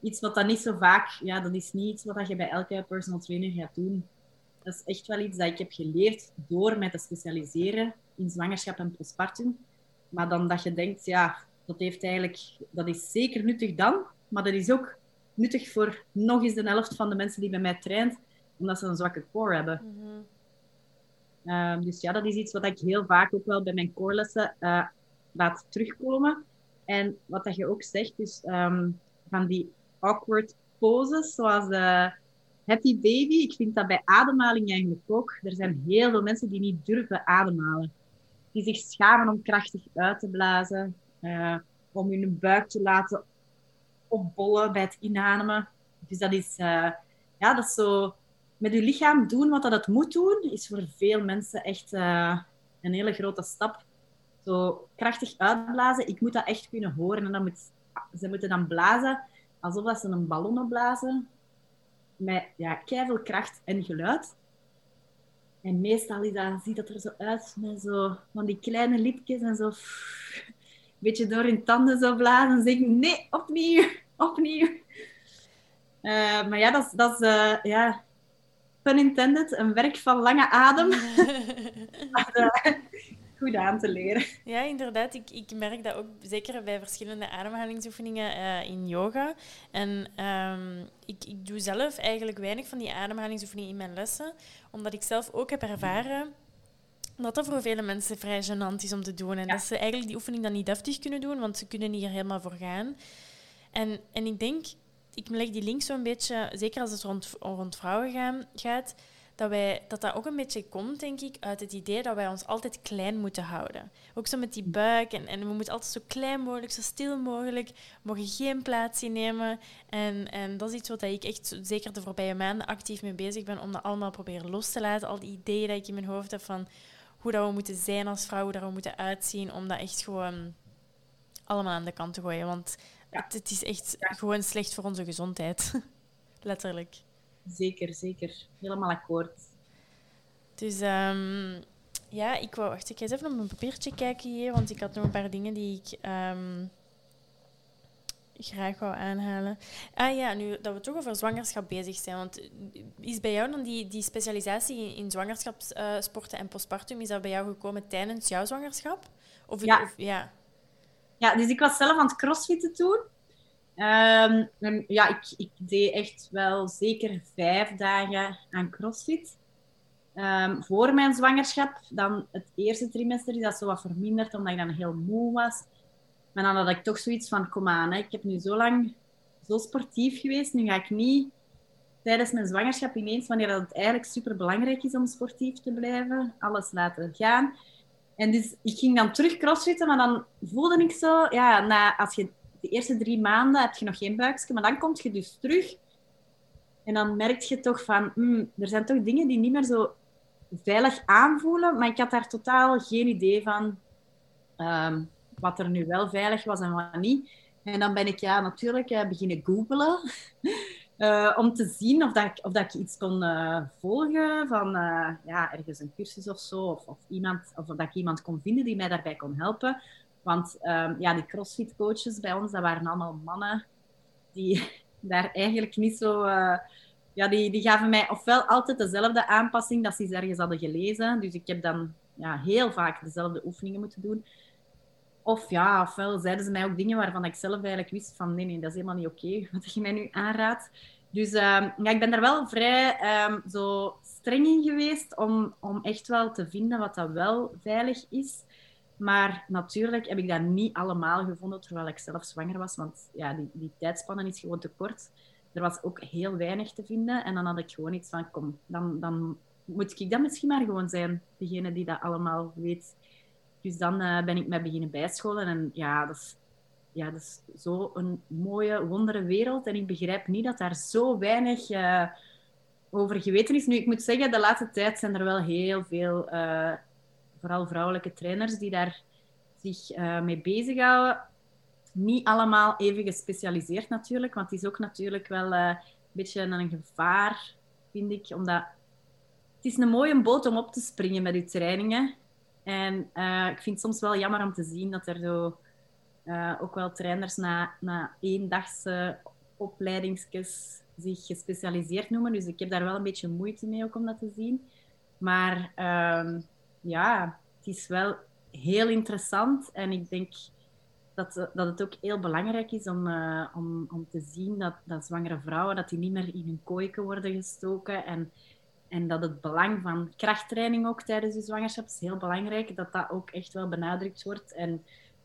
Iets wat dan niet zo vaak... Ja, dat is niet iets wat je bij elke personal trainer gaat doen. Dat is echt wel iets dat ik heb geleerd door mij te specialiseren in zwangerschap en postpartum. Maar dan dat je denkt, ja, dat, heeft eigenlijk, dat is zeker nuttig dan, maar dat is ook nuttig voor nog eens de helft van de mensen die bij mij traint, omdat ze een zwakke core hebben. Mm-hmm. Um, dus ja, dat is iets wat ik heel vaak ook wel bij mijn corelessen uh, laat terugkomen. En wat dat je ook zegt, is um, van die awkward poses, zoals... Uh, Happy baby, ik vind dat bij ademhaling eigenlijk ook. Er zijn heel veel mensen die niet durven ademhalen. die zich schamen om krachtig uit te blazen, uh, om hun buik te laten opbollen bij het inademen. Dus dat is, uh, ja, dat is zo... Met je lichaam doen wat dat het moet doen, is voor veel mensen echt uh, een hele grote stap. Zo krachtig uitblazen, ik moet dat echt kunnen horen. En dan moet, ze moeten dan blazen alsof dat ze een ballon blazen. Met ja, keiveel kracht en geluid. En meestal is dat, ziet dat er zo uit met zo, van die kleine lipjes en zo. Pff, een beetje door hun tanden zo blazen. En zeg ik, nee, opnieuw, opnieuw. Uh, maar ja, dat is... Dat is uh, ja, pun intended, een werk van lange adem. Goed aan te leren. Ja, inderdaad. Ik, ik merk dat ook zeker bij verschillende ademhalingsoefeningen uh, in yoga. En um, ik, ik doe zelf eigenlijk weinig van die ademhalingsoefeningen in mijn lessen, omdat ik zelf ook heb ervaren dat dat voor vele mensen vrij gênant is om te doen. En ja. dat ze eigenlijk die oefening dan niet deftig kunnen doen, want ze kunnen hier helemaal voor gaan. En, en ik denk... Ik leg die link zo'n beetje, zeker als het rond, rond vrouwen gaan, gaat, dat, wij, dat dat ook een beetje komt, denk ik, uit het idee dat wij ons altijd klein moeten houden. Ook zo met die buik. En, en we moeten altijd zo klein mogelijk, zo stil mogelijk, mogen geen plaats innemen. En, en dat is iets wat ik echt, zeker de voorbije maanden, actief mee bezig ben, om dat allemaal proberen los te laten. Al die ideeën die ik in mijn hoofd heb van hoe dat we moeten zijn als vrouw, hoe dat we moeten uitzien, om dat echt gewoon allemaal aan de kant te gooien. Want... Ja. Het is echt ja. gewoon slecht voor onze gezondheid. Letterlijk. Zeker, zeker. Helemaal akkoord. Dus um, ja, ik wou... Wacht, ik ga eens even op mijn papiertje kijken hier, want ik had nog een paar dingen die ik um, graag wou aanhalen. Ah ja, nu dat we toch over zwangerschap bezig zijn, want is bij jou dan die, die specialisatie in, in zwangerschapssporten en postpartum, is dat bij jou gekomen tijdens jouw zwangerschap? Of, ja. Of, ja. Ja, dus ik was zelf aan het crossfitten toen. Um, en ja, ik, ik deed echt wel zeker vijf dagen aan crossfit. Um, voor mijn zwangerschap, dan het eerste trimester, is dat zo wat verminderd, omdat ik dan heel moe was. Maar dan had ik toch zoiets van, kom aan, hè, ik heb nu zo lang zo sportief geweest. Nu ga ik niet tijdens mijn zwangerschap ineens, wanneer dat het eigenlijk superbelangrijk is om sportief te blijven, alles laten gaan. En dus ik ging dan terug crossfitten, maar dan voelde ik zo... Ja, na, als je de eerste drie maanden heb je nog geen buikje, maar dan kom je dus terug. En dan merk je toch van... Mm, er zijn toch dingen die niet meer zo veilig aanvoelen. Maar ik had daar totaal geen idee van um, wat er nu wel veilig was en wat niet. En dan ben ik ja, natuurlijk uh, beginnen googelen. uh, om te zien of, dat ik, of dat ik iets kon uh, volgen van uh, ja, ergens een cursus of zo. Of, of, iemand, of dat ik iemand kon vinden die mij daarbij kon helpen. Want uh, ja, die crossfit coaches bij ons, dat waren allemaal mannen die daar eigenlijk niet zo... Uh, ja, die, die gaven mij ofwel altijd dezelfde aanpassing dat ze iets ergens hadden gelezen. Dus ik heb dan ja, heel vaak dezelfde oefeningen moeten doen. Of ja, ofwel zeiden ze mij ook dingen waarvan ik zelf eigenlijk wist van nee, nee, dat is helemaal niet oké, okay, wat je mij nu aanraadt. Dus um, ja, ik ben daar wel vrij um, zo streng in geweest om, om echt wel te vinden wat dat wel veilig is. Maar natuurlijk heb ik dat niet allemaal gevonden terwijl ik zelf zwanger was, want ja, die, die tijdspannen is gewoon te kort. Er was ook heel weinig te vinden en dan had ik gewoon iets van kom, dan, dan moet ik dat misschien maar gewoon zijn, degene die dat allemaal weet. Dus dan uh, ben ik mij beginnen bijscholen. En ja, dat is, ja, dat is zo'n mooie, wondere wereld. En ik begrijp niet dat daar zo weinig uh, over geweten is. Nu, ik moet zeggen, de laatste tijd zijn er wel heel veel, uh, vooral vrouwelijke trainers, die daar zich uh, mee bezighouden. Niet allemaal even gespecialiseerd natuurlijk. Want het is ook natuurlijk wel uh, een beetje een gevaar, vind ik. Omdat het is een mooie boot om op te springen met je trainingen. En uh, ik vind het soms wel jammer om te zien dat er zo, uh, ook wel trainers na, na eendagse opleidingsjes zich gespecialiseerd noemen. Dus ik heb daar wel een beetje moeite mee ook om dat te zien. Maar uh, ja, het is wel heel interessant. En ik denk dat, dat het ook heel belangrijk is om, uh, om, om te zien dat, dat zwangere vrouwen dat die niet meer in hun kooiken worden gestoken. En, En dat het belang van krachttraining ook tijdens de zwangerschap is heel belangrijk. Dat dat ook echt wel benadrukt wordt. En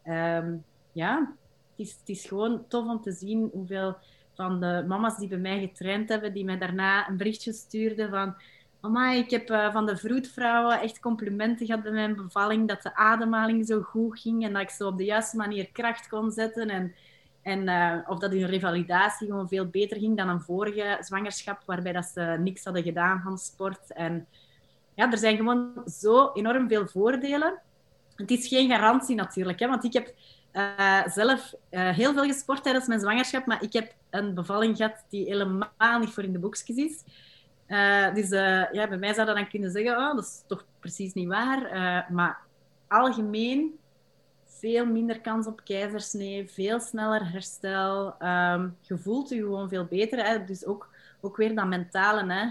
um, ja, het is, het is gewoon tof om te zien hoeveel van de mama's die bij mij getraind hebben, die mij daarna een berichtje stuurden van mama, ik heb uh, van de vroedvrouwen echt complimenten gehad bij mijn bevalling, dat de ademhaling zo goed ging en dat ik zo op de juiste manier kracht kon zetten. En, en uh, of dat hun revalidatie gewoon veel beter ging dan een vorige zwangerschap, waarbij dat ze niks hadden gedaan van sport. En ja, er zijn gewoon zo enorm veel voordelen. Het is geen garantie natuurlijk, hè, want ik heb uh, zelf uh, heel veel gesport tijdens mijn zwangerschap, maar ik heb een bevalling gehad die helemaal niet voor in de boekjes is. Uh, dus uh, ja, bij mij zou dat dan kunnen zeggen, oh, dat is toch precies niet waar. Uh, maar algemeen veel minder kans op keizersnee, veel sneller herstel. Um, je voelt je gewoon veel beter. Hè? Dus ook, ook weer dat mentale, hè?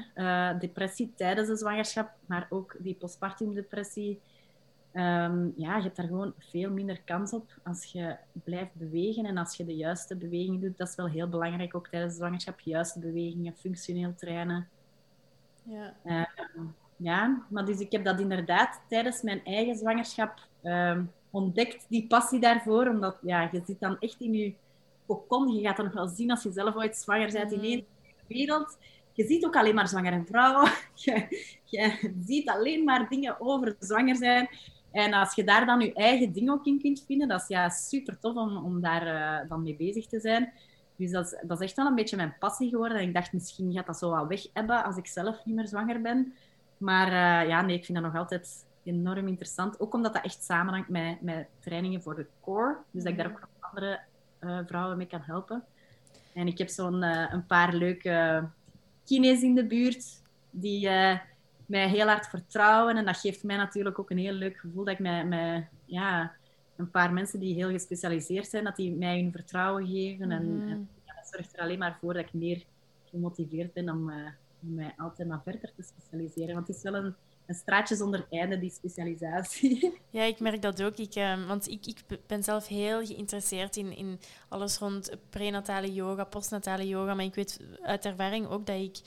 Uh, depressie tijdens de zwangerschap, maar ook die postpartum depressie. Um, ja, je hebt daar gewoon veel minder kans op als je blijft bewegen en als je de juiste beweging doet. Dat is wel heel belangrijk, ook tijdens de zwangerschap. Juiste bewegingen, functioneel trainen. Ja. Uh, ja, maar dus ik heb dat inderdaad tijdens mijn eigen zwangerschap uh, ontdekt, die passie daarvoor. Omdat ja, je zit dan echt in je cocon. Je gaat dat nog wel zien als je zelf ooit zwanger bent in de wereld. Je ziet ook alleen maar zwangere vrouwen. Je, je ziet alleen maar dingen over zwanger zijn. En als je daar dan je eigen ding ook in kunt vinden, dat is ja, super tof om, om daar uh, dan mee bezig te zijn. Dus dat is, dat is echt wel een beetje mijn passie geworden. En ik dacht, misschien gaat dat zo wel weg hebben als ik zelf niet meer zwanger ben. Maar uh, ja, nee, ik vind dat nog altijd enorm interessant. Ook omdat dat echt samenhangt met, met trainingen voor de core. Dus dat ik daar ook andere uh, vrouwen mee kan helpen. En ik heb zo'n uh, een paar leuke kines in de buurt die uh, mij heel hard vertrouwen. En dat geeft mij natuurlijk ook een heel leuk gevoel dat ik met, met ja, een paar mensen die heel gespecialiseerd zijn, dat die mij hun vertrouwen geven. En, mm. en ja, dat zorgt er alleen maar voor dat ik meer gemotiveerd ben om, uh, om mij altijd maar verder te specialiseren. Want het is wel een, een straatje zonder einde, die specialisatie. Ja, ik merk dat ook. Ik, uh, want ik, ik ben zelf heel geïnteresseerd in, in alles rond prenatale yoga, postnatale yoga. Maar ik weet uit ervaring ook dat ik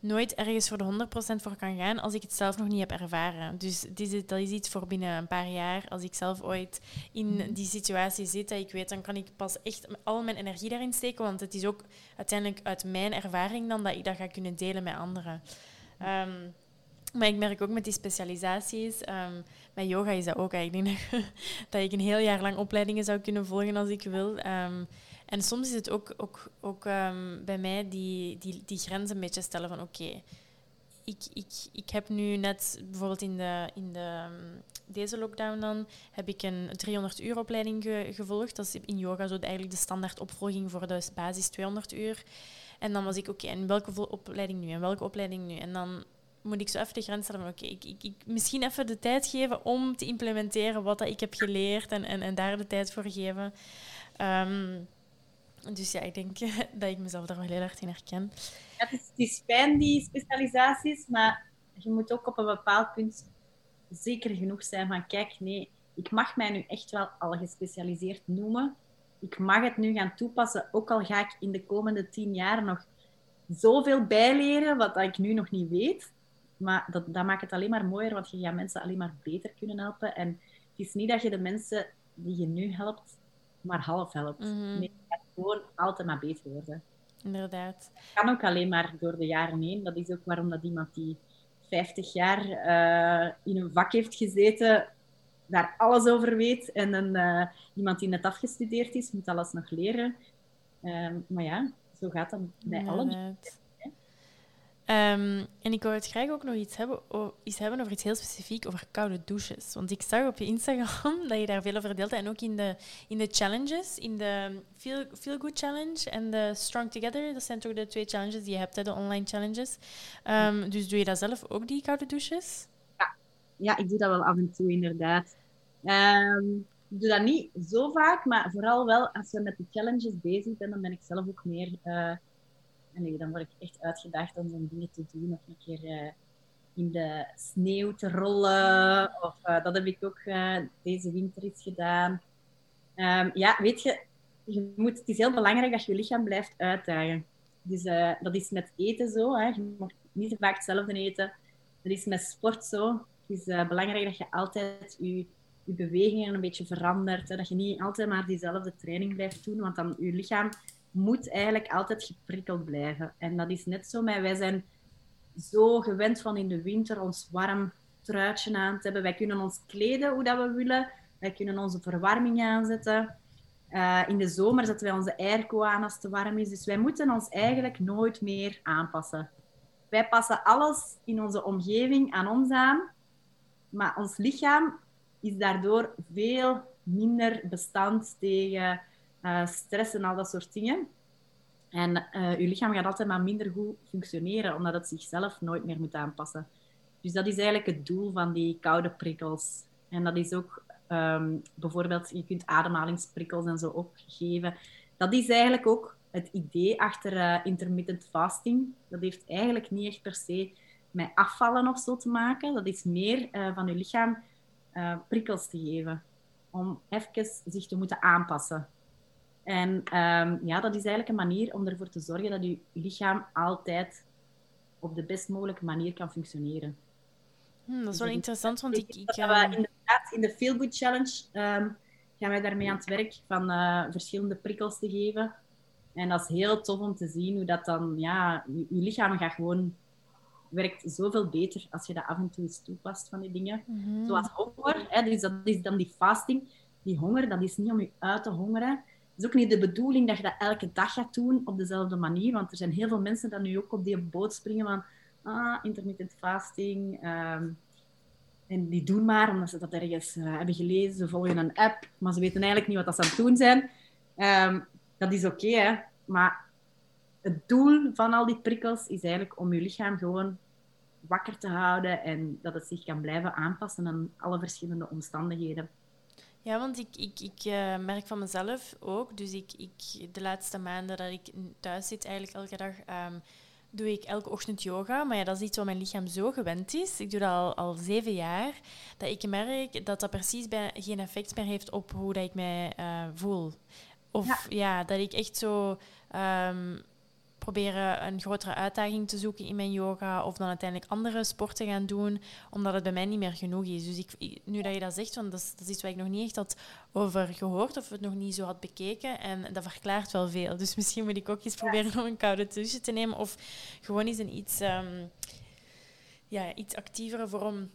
nooit ergens voor de honderd procent voor kan gaan als ik het zelf nog niet heb ervaren. Dus dit is, dat is iets voor binnen een paar jaar. Als ik zelf ooit in die situatie zit, dat ik weet, dan kan ik pas echt al mijn energie daarin steken. Want het is ook uiteindelijk uit mijn ervaring dan dat ik dat ga kunnen delen met anderen. Um, maar ik merk ook met die specialisaties, um, met yoga is dat ook eigenlijk. Ik denk dat ik een heel jaar lang opleidingen zou kunnen volgen als ik wil. Um, En soms is het ook, ook, ook um, bij mij die, die, die grenzen een beetje stellen van oké, okay, ik, ik, ik heb nu net bijvoorbeeld in, de, in de, deze lockdown dan, heb ik een driehonderd uur opleiding ge, gevolgd. Dat is in yoga zo eigenlijk de standaard opvolging voor de basis tweehonderd uur. En dan was ik oké, okay, en welke opleiding nu en welke opleiding nu? En dan moet ik zo even de grens stellen van oké, okay, ik, ik, ik, misschien even de tijd geven om te implementeren wat dat ik heb geleerd en, en, en daar de tijd voor geven. Um, Dus ja, ik denk dat ik mezelf daar wel heel hard in herken. Ja, het, is, het is fijn, die specialisaties, maar je moet ook op een bepaald punt zeker genoeg zijn van kijk, nee, ik mag mij nu echt wel al gespecialiseerd noemen. Ik mag het nu gaan toepassen, ook al ga ik in de komende tien jaar nog zoveel bijleren wat ik nu nog niet weet. Maar dat, dat maakt het alleen maar mooier, want je gaat mensen alleen maar beter kunnen helpen. En het is niet dat je de mensen die je nu helpt, maar half helpt. Mm-hmm. Nee, gewoon altijd maar beter worden. Inderdaad. Dat kan ook alleen maar door de jaren heen. Dat is ook waarom dat iemand die vijftig jaar uh, in een vak heeft gezeten, daar alles over weet. En een, uh, iemand die net afgestudeerd is, moet alles nog leren. Uh, maar ja, zo gaat dat bij allen. Um, en ik wou het graag ook nog iets hebben, iets hebben over iets heel specifiek, over koude douches. Want ik zag op je Instagram dat je daar veel over deelt. En ook in de, in de challenges, in de Feel, Feel Good Challenge en de Strong Together. Dat zijn toch de twee challenges die je hebt, hè, de online challenges. Um, dus doe je dat zelf ook, die koude douches? Ja, ja ik doe dat wel af en toe, inderdaad. Um, ik doe dat niet zo vaak, maar vooral wel als we met de challenges bezig zijn, dan ben ik zelf ook meer... Uh, Nee, dan word ik echt uitgedaagd om zo'n dingen te doen. Of een keer uh, in de sneeuw te rollen. Of uh, dat heb ik ook uh, deze winter iets gedaan. Um, ja, weet je, je moet, het is heel belangrijk dat je je lichaam blijft uitdagen. Dus uh, dat is met eten zo. Hè. Je mag niet te vaak hetzelfde eten. Dat is met sport zo. Het is uh, belangrijk dat je altijd je, je bewegingen een beetje verandert. Hè. Dat je niet altijd maar diezelfde training blijft doen. Want dan je lichaam... moet eigenlijk altijd geprikkeld blijven. En dat is net zo, maar wij zijn zo gewend van in de winter ons warm truitje aan te hebben. Wij kunnen ons kleden hoe dat we willen. Wij kunnen onze verwarming aanzetten. Uh, in de zomer zetten wij onze airco aan als het te warm is. Dus wij moeten ons eigenlijk nooit meer aanpassen. Wij passen alles in onze omgeving aan ons aan. Maar ons lichaam is daardoor veel minder bestand tegen uh, stress en al dat soort dingen. En uh, je lichaam gaat altijd maar minder goed functioneren, omdat het zichzelf nooit meer moet aanpassen. Dus dat is eigenlijk het doel van die koude prikkels. En dat is ook um, bijvoorbeeld, je kunt ademhalingsprikkels en zo opgeven. Dat is eigenlijk ook het idee achter uh, intermittent fasting. Dat heeft eigenlijk niet echt per se met afvallen of zo te maken. Dat is meer uh, van je lichaam uh, prikkels te geven, om even zich te moeten aanpassen. En um, ja, dat is eigenlijk een manier om ervoor te zorgen dat je lichaam altijd op de best mogelijke manier kan functioneren. Hmm, dat is wel dus interessant, want ik... ik uh... we inderdaad, in de Feel Good Challenge um, gaan wij daarmee aan het werk van uh, verschillende prikkels te geven. En dat is heel tof om te zien hoe dat dan... Ja, je, je lichaam gaat gewoon... werkt zoveel beter als je dat af en toe eens toepast van die dingen. Mm-hmm. Zoals honger, hè, dus dat is dan die fasting. Die honger, dat is niet om je uit te hongeren. Het is ook niet de bedoeling dat je dat elke dag gaat doen op dezelfde manier, want er zijn heel veel mensen die nu ook op die boot springen van ah, intermittent fasting. Um, en die doen maar, omdat ze dat ergens uh, hebben gelezen. Ze volgen een app, maar ze weten eigenlijk niet wat ze aan het doen zijn. Um, dat is oké, okay, hè. Maar het doel van al die prikkels is eigenlijk om je lichaam gewoon wakker te houden en dat het zich kan blijven aanpassen aan alle verschillende omstandigheden. Ja, want ik, ik, ik uh, merk van mezelf ook, dus ik, ik, de laatste maanden dat ik thuis zit, eigenlijk elke dag, um, doe ik elke ochtend yoga. Maar ja, dat is iets wat mijn lichaam zo gewend is. Ik doe dat al, al zeven jaar, dat ik merk dat dat precies bij, geen effect meer heeft op hoe dat ik mij uh, voel. Of ja. ja, dat ik echt zo... Um, proberen een grotere uitdaging te zoeken in mijn yoga of dan uiteindelijk andere sporten gaan doen, omdat het bij mij niet meer genoeg is. Dus ik, nu dat je dat zegt, want dat is, dat is iets waar ik nog niet echt had over gehoord of het nog niet zo had bekeken en dat verklaart wel veel. Dus misschien moet ik ook eens proberen ja. om een koude douche te nemen of gewoon eens een iets, um, ja, iets actievere vorm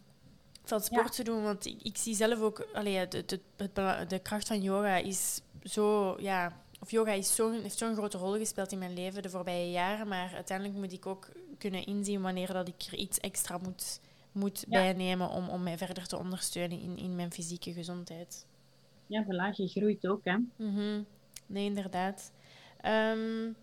van sport ja. te doen. Want ik, ik zie zelf ook, allee, de, de, de, de kracht van yoga is zo... Ja, Of yoga is zo, heeft zo'n grote rol gespeeld in mijn leven de voorbije jaren, maar uiteindelijk moet ik ook kunnen inzien wanneer dat ik er iets extra moet, moet ja. bijnemen om, om mij verder te ondersteunen in, in mijn fysieke gezondheid. Ja, voilà, je groeit ook, hè? Mm-hmm. Nee, inderdaad. Um,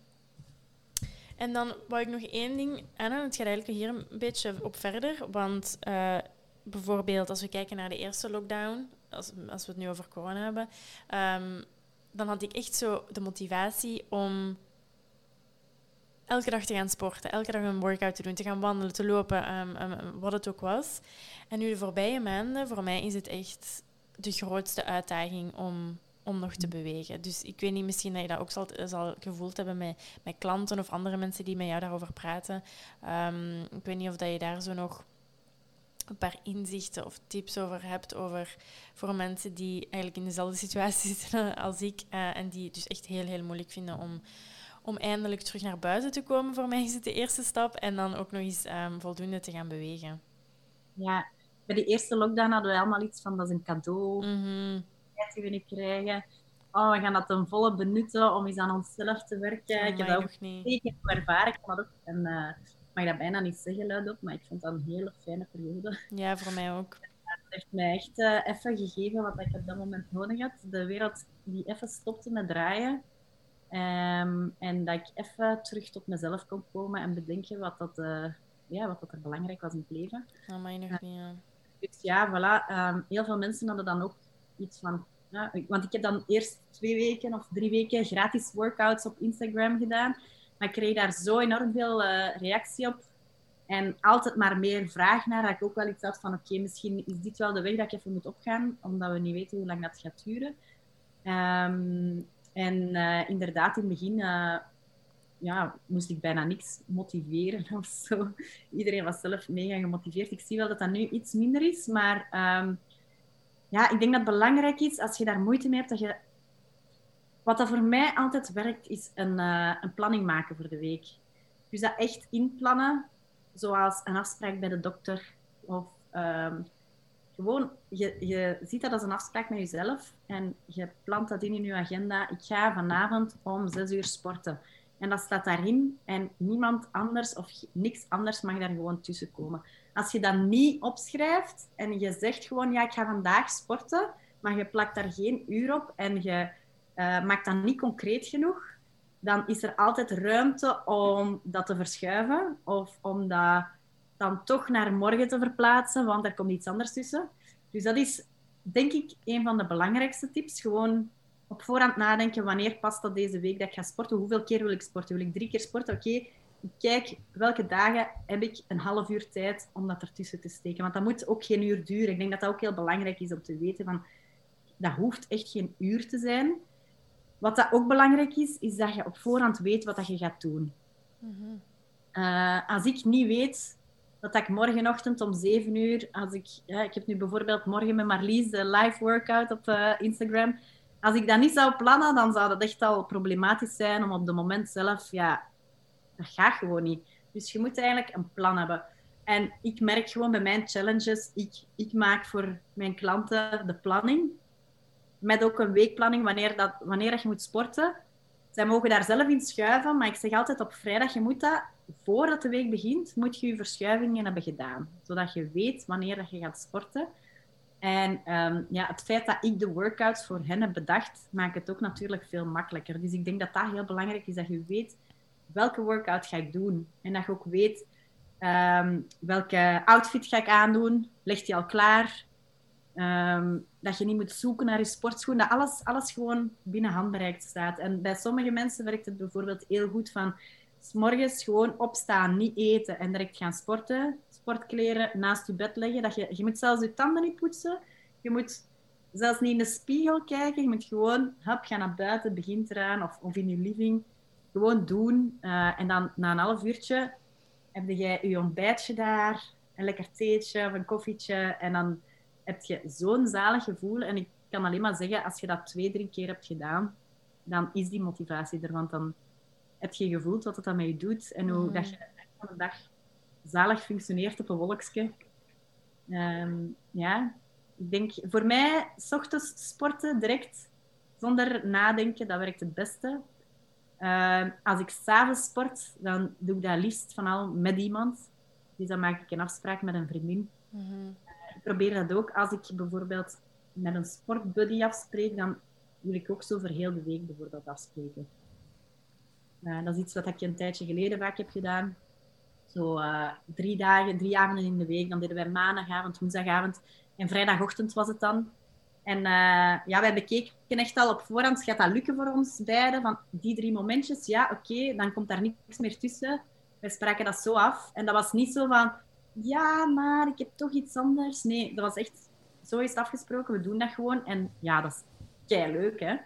en dan wou ik nog één ding aan, en het gaat eigenlijk hier een beetje op verder, want uh, bijvoorbeeld als we kijken naar de eerste lockdown, als, als we het nu over corona hebben... Um, dan had ik echt zo de motivatie om elke dag te gaan sporten, elke dag een workout te doen, te gaan wandelen, te lopen, um, um, wat het ook was. En nu de voorbije maanden, voor mij is het echt de grootste uitdaging om, om nog te bewegen. Dus ik weet niet, misschien dat je dat ook zal, zal gevoeld hebben met, met klanten of andere mensen die met jou daarover praten. Um, ik weet niet of dat je daar zo nog een paar inzichten of tips over hebt over voor mensen die eigenlijk in dezelfde situatie zitten als ik uh, en die het dus echt heel, heel moeilijk vinden om, om eindelijk terug naar buiten te komen. Voor mij is het de eerste stap en dan ook nog eens um, voldoende te gaan bewegen. Ja, bij de eerste lockdown hadden we allemaal iets van dat is een cadeau mm-hmm. die we niet krijgen. Oh, we gaan dat ten volle benutten om eens aan onszelf te werken. Oh, ik heb dat ook zeker ervaren. Ik kan dat ook en, uh, Ik mag dat bijna niet zeggen luidop, maar ik vond dat een hele fijne periode. Ja, voor mij ook. Het heeft mij echt uh, even gegeven wat ik op dat moment nodig had. De wereld die even stopte met draaien. Um, en dat ik even terug tot mezelf kon komen en bedenken wat dat, uh, ja, wat dat er belangrijk was in het leven. Amai, nog niet, ja. Dus ja, voilà. Um, heel veel mensen hadden dan ook iets van... Ja, want ik heb dan eerst twee weken of drie weken gratis workouts op Instagram gedaan... Maar ik kreeg daar zo enorm veel uh, reactie op. En altijd maar meer vraag naar. Dat ik ook wel iets had van, oké, okay, misschien is dit wel de weg dat ik even moet opgaan. Omdat we niet weten hoe lang dat gaat duren. Um, en uh, inderdaad, in het begin uh, ja, moest ik bijna niks motiveren of zo. Iedereen was zelf mega gemotiveerd. Ik zie wel dat dat nu iets minder is. Maar um, ja, ik denk dat het belangrijk is, als je daar moeite mee hebt, dat je... Wat dat voor mij altijd werkt, is een, uh, een planning maken voor de week. Dus dat echt inplannen. zoals een afspraak bij de dokter. Of um, gewoon, je, je ziet dat als een afspraak met jezelf en je plant dat in in je agenda. Ik ga vanavond om zes uur sporten. En dat staat daarin en niemand anders of niks anders mag daar gewoon tussen komen. Als je dat niet opschrijft en je zegt gewoon, ja, ik ga vandaag sporten, maar je plakt daar geen uur op en je uh, maakt dat niet concreet genoeg, dan is er altijd ruimte om dat te verschuiven of om dat dan toch naar morgen te verplaatsen, want er komt iets anders tussen. Dus dat is, denk ik, een van de belangrijkste tips. Gewoon op voorhand nadenken, wanneer past dat deze week dat ik ga sporten? Hoeveel keer wil ik sporten? Wil ik drie keer sporten? Oké, okay, ik kijk welke dagen heb ik een half uur tijd om dat ertussen te steken. Want dat moet ook geen uur duren. Ik denk dat dat ook heel belangrijk is om te weten. Van, dat hoeft echt geen uur te zijn. Wat dat ook belangrijk is, is dat je op voorhand weet wat dat je gaat doen. Mm-hmm. Uh, als ik niet weet dat ik morgenochtend om zeven uur... Als ik, ja, ik heb nu bijvoorbeeld morgen met Marlies de live workout op uh, Instagram... Als ik dat niet zou plannen, dan zou dat echt al problematisch zijn om op het moment zelf... Ja, dat gaat gewoon niet. Dus je moet eigenlijk een plan hebben. En ik merk gewoon bij mijn challenges... Ik, ik maak voor mijn klanten de planning. Met ook een weekplanning, wanneer, dat, wanneer dat je moet sporten. Zij mogen daar zelf in schuiven, maar ik zeg altijd op vrijdag... Je moet dat, voordat de week begint, moet je je verschuivingen hebben gedaan. Zodat je weet wanneer dat je gaat sporten... En um, ja, het feit dat ik de workouts voor hen heb bedacht, maakt het ook natuurlijk veel makkelijker. Dus ik denk dat dat heel belangrijk is, dat je weet welke workout ga ik doen. En dat je ook weet um, welke outfit ga ik aandoen, ligt die al klaar. Um, dat je niet moet zoeken naar je sportschoen, dat alles, alles gewoon binnen handbereik staat. En bij sommige mensen werkt het bijvoorbeeld heel goed van 's morgens gewoon opstaan, niet eten en direct gaan sporten. Sportkleren naast je bed leggen. Dat je, je moet zelfs je tanden niet poetsen. Je moet zelfs niet in de spiegel kijken. Je moet gewoon, hop, ga naar buiten, begin eraan. Of, of in je living. Gewoon doen. Uh, en dan na een half uurtje heb jij je ontbijtje daar. Een lekker theetje of een koffietje. En dan heb je zo'n zalig gevoel. En ik kan alleen maar zeggen, als je dat twee, drie keer hebt gedaan, dan is die motivatie er. Want dan heb je gevoeld wat het aan mij doet. En hoe mm. dat je van de dag... zalig functioneert op een wolkje. Um, ja, ik denk voor mij, 's ochtends sporten direct zonder nadenken, dat werkt het beste. Um, als ik 's avonds sport, dan doe ik dat liefst van al met iemand. Dus dan maak ik een afspraak met een vriendin. Mm-hmm. Uh, ik probeer dat ook. Als ik bijvoorbeeld met een sportbuddy afspreek, dan wil ik ook zo voor heel de week bijvoorbeeld afspreken. Uh, dat is iets wat ik een tijdje geleden vaak heb gedaan. Zo uh, drie dagen, drie avonden in de week. Dan deden wij maandagavond, woensdagavond en vrijdagochtend was het dan. En uh, ja, wij bekeken echt al op voorhand, gaat dat lukken voor ons beiden? Van die drie momentjes, ja, oké, okay, dan komt daar niks meer tussen. Wij spraken dat zo af. En dat was niet zo van, ja, maar ik heb toch iets anders. Nee, dat was echt, zo is het afgesproken, we doen dat gewoon. En ja, dat is keileuk, hè.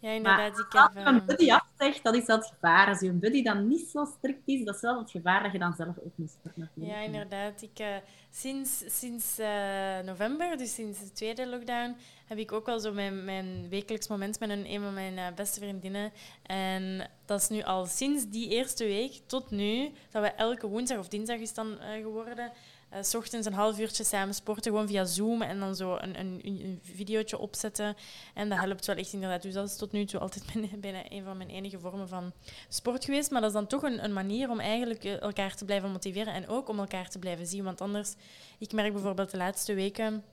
Ja, inderdaad. Maar als je een buddy afzegt, dat is dat gevaar. Als je een buddy dan niet zo strikt is, dat is wel het gevaar dat je dan zelf ook moet sporten. Ja, inderdaad. Ik, uh, sinds sinds uh, november, dus sinds de tweede lockdown, heb ik ook wel zo mijn, mijn wekelijks moment met een, een van mijn uh, beste vriendinnen. En dat is nu al sinds die eerste week tot nu, dat we elke woensdag of dinsdag is dan uh, geworden... Uh, 's ochtends een half uurtje samen sporten, gewoon via Zoom en dan zo een, een, een videootje opzetten. En dat helpt wel echt inderdaad. Dus dat is tot nu toe altijd mijn, bijna een van mijn enige vormen van sport geweest. Maar dat is dan toch een, een manier om eigenlijk elkaar te blijven motiveren en ook om elkaar te blijven zien. Want anders, ik merk bijvoorbeeld de laatste weken,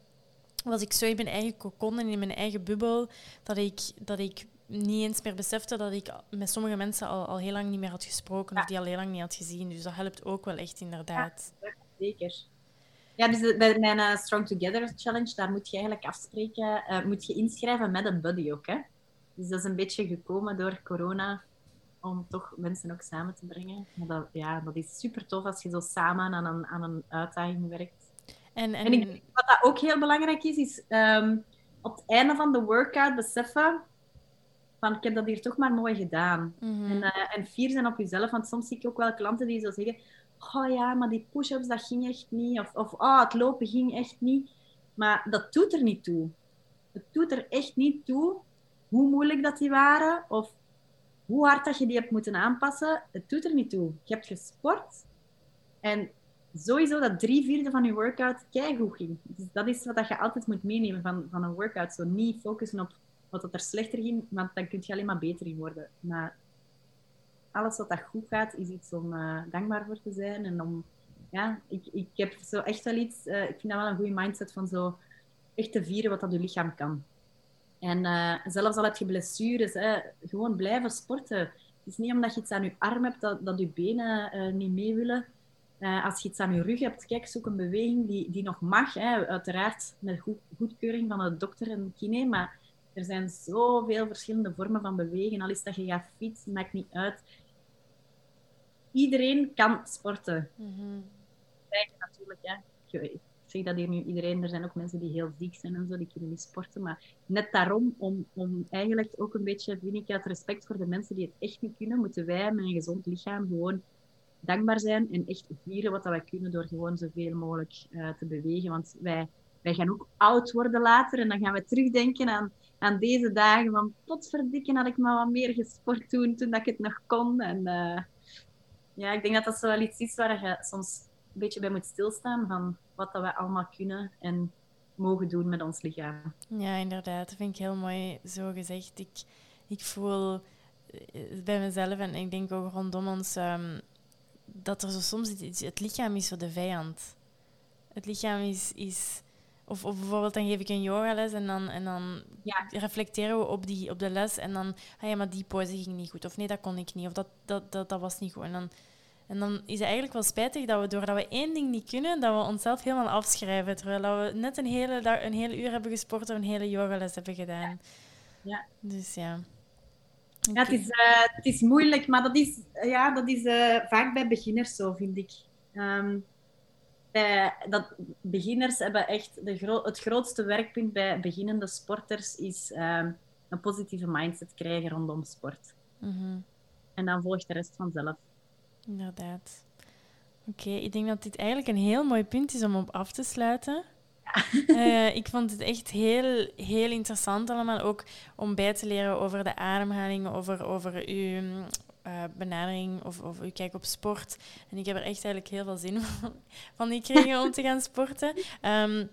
was ik zo in mijn eigen cocon en in mijn eigen bubbel, dat ik... Dat ik niet eens meer besefte dat ik met sommige mensen al, al heel lang niet meer had gesproken, ja, of die al heel lang niet had gezien. Dus dat helpt ook wel echt inderdaad. Ja, zeker. Ja, dus bij mijn uh, Strong Together Challenge, daar moet je eigenlijk afspreken, uh, moet je inschrijven met een buddy ook, hè. Dus dat is een beetje gekomen door corona, om toch mensen ook samen te brengen. Maar dat, ja, dat is super tof als je zo samen aan een, aan een uitdaging werkt. En, en... en ik denk, wat dat ook heel belangrijk is, is um, op het einde van de workout beseffen... Van, ik heb dat hier toch maar mooi gedaan. Mm-hmm. En, uh, en fier zijn op jezelf. Want soms zie ik ook wel klanten die zo zeggen... Oh ja, maar die push-ups, dat ging echt niet. Of, of oh, het lopen ging echt niet. Maar dat doet er niet toe. Het doet er echt niet toe hoe moeilijk dat die waren. Of hoe hard dat je die hebt moeten aanpassen. Het doet er niet toe. Je hebt gesport. En sowieso dat drie vierde van je workout keigoed ging. Dus dat is wat je altijd moet meenemen van, van een workout. Zo niet focussen op wat er slechter ging, want dan kun je alleen maar beter in worden. Maar alles wat dat goed gaat, is iets om uh, dankbaar voor te zijn. En om, ja, ik, ik heb zo echt wel iets... Uh, ik vind dat wel een goede mindset van zo echt te vieren wat dat je lichaam kan. En uh, zelfs al heb je blessures, hè, gewoon blijven sporten. Het is niet omdat je iets aan je arm hebt, dat, dat je benen uh, niet mee willen. Uh, als je iets aan je rug hebt, kijk, zoek een beweging die, die nog mag. Hè. Uiteraard met goed, goedkeuring van de dokter en kine, maar er zijn zoveel verschillende vormen van bewegen. Al is dat je gaat fietsen, maakt niet uit. Iedereen kan sporten. Mm-hmm. Kijk, natuurlijk, hè. Ik zeg dat hier nu iedereen. Er zijn ook mensen die heel ziek zijn en zo, die kunnen niet sporten. Maar net daarom, om, om eigenlijk ook een beetje, vind ik, uit respect voor de mensen die het echt niet kunnen, moeten wij met een gezond lichaam gewoon dankbaar zijn en echt vieren wat wij kunnen door gewoon zoveel mogelijk uh, te bewegen. Want wij, wij gaan ook oud worden later en dan gaan we terugdenken aan, aan deze dagen van potverdikken had ik maar wat meer gesport toen, toen ik het nog kon. En uh, ja, ik denk dat dat zo wel iets is waar je soms een beetje bij moet stilstaan van wat dat we allemaal kunnen en mogen doen met ons lichaam. Ja, inderdaad. Dat vind ik heel mooi zo gezegd. Ik, ik voel bij mezelf en ik denk ook rondom ons... Um, dat er zo soms iets... Het lichaam is zo de vijand. Het lichaam is... is of, of bijvoorbeeld, dan geef ik een yogales en dan, en dan ja. reflecteren we op, die, op de les. En dan... Ah ja, maar die pose ging niet goed. Of nee, dat kon ik niet. Of dat, dat, dat, dat was niet goed. En dan, en dan is het eigenlijk wel spijtig dat we, doordat we één ding niet kunnen, dat we onszelf helemaal afschrijven. Terwijl we net een hele, een hele uur hebben gesport of een hele yogales hebben gedaan. Ja. Ja. Dus ja... Ja, het, is, uh, het is moeilijk, maar dat is, uh, ja, dat is uh, vaak bij beginners zo, vind ik. Um, bij, dat beginners hebben echt... De gro- het grootste werkpunt bij beginnende sporters is um, een positieve mindset krijgen rondom sport. Mm-hmm. En dan volgt de rest vanzelf. Inderdaad. Oké, okay, ik denk dat dit eigenlijk een heel mooi punt is om op af te sluiten. Uh, ik vond het echt heel, heel interessant allemaal, ook om bij te leren over de ademhaling, over, over uw uh, benadering of, of uw kijk op sport. En ik heb er echt eigenlijk heel veel zin van, van gekregen om te gaan sporten. Um,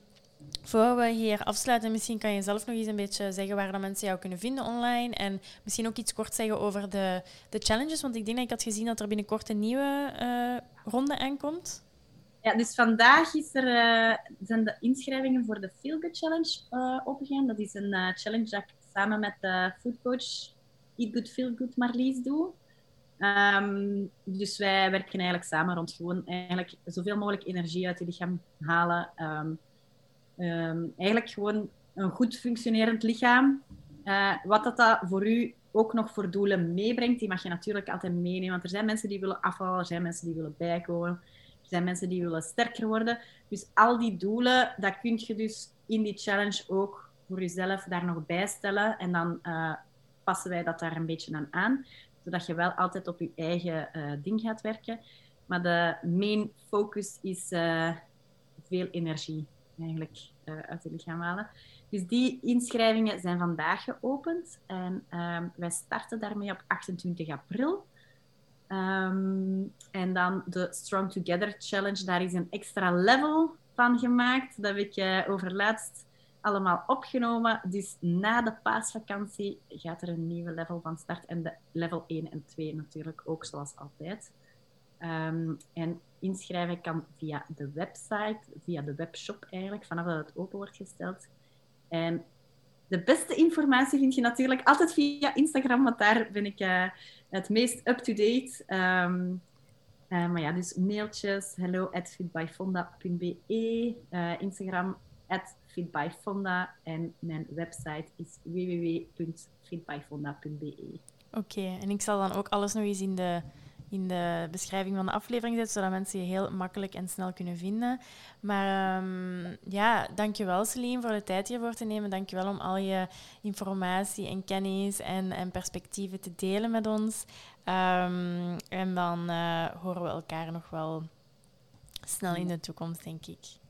voor we hier afsluiten, misschien kan je zelf nog eens een beetje zeggen waar de mensen jou kunnen vinden online en misschien ook iets kort zeggen over de, de challenges, want ik denk dat ik had gezien dat er binnenkort een nieuwe uh, ronde aankomt. Ja, dus vandaag is er, uh, zijn de inschrijvingen voor de Feel Good Challenge uh, opgegaan. Dat is een uh, challenge dat ik samen met uh, foodcoach Eat Good, Feel Good Marlies doe. Um, dus wij werken eigenlijk samen rond gewoon eigenlijk zoveel mogelijk energie uit je lichaam halen. Um, um, eigenlijk gewoon een goed functionerend lichaam. Uh, wat dat, dat voor u ook nog voor doelen meebrengt, die mag je natuurlijk altijd meenemen. Want er zijn mensen die willen afvallen, er zijn mensen die willen bijkomen. Er zijn mensen die willen sterker worden. Dus al die doelen, dat kun je dus in die challenge ook voor jezelf daar nog bij stellen. En dan uh, passen wij dat daar een beetje aan aan. Zodat je wel altijd op je eigen uh, ding gaat werken. Maar de main focus is uh, veel energie eigenlijk uh, uit het lichaam halen. Dus die inschrijvingen zijn vandaag geopend. En uh, wij starten daarmee op achtentwintig april. Um, en dan de Strong Together Challenge. Daar is een extra level van gemaakt. Dat heb ik uh, overlaatst allemaal opgenomen. Dus na de paasvakantie gaat er een nieuwe level van start. En de level één en twee natuurlijk ook, zoals altijd. Um, en inschrijven kan via de website, via de webshop eigenlijk, vanaf dat het open wordt gesteld. En de beste informatie vind je natuurlijk altijd via Instagram, want daar ben ik uh, het meest up-to-date. Um, uh, maar ja, dus mailtjes, hello at fitbyfonda punt b e, uh, Instagram at fitbyfonda en mijn website is w w w punt fitbyfonda punt b e. Oké, okay, en ik zal dan ook alles nog eens in de... in de beschrijving van de aflevering zet, zodat mensen je heel makkelijk en snel kunnen vinden. Maar um, ja, dankjewel Celine voor de tijd hiervoor te nemen. Dankjewel om al je informatie en kennis en, en perspectieven te delen met ons. Um, en dan uh, horen we elkaar nog wel snel in de toekomst, denk ik.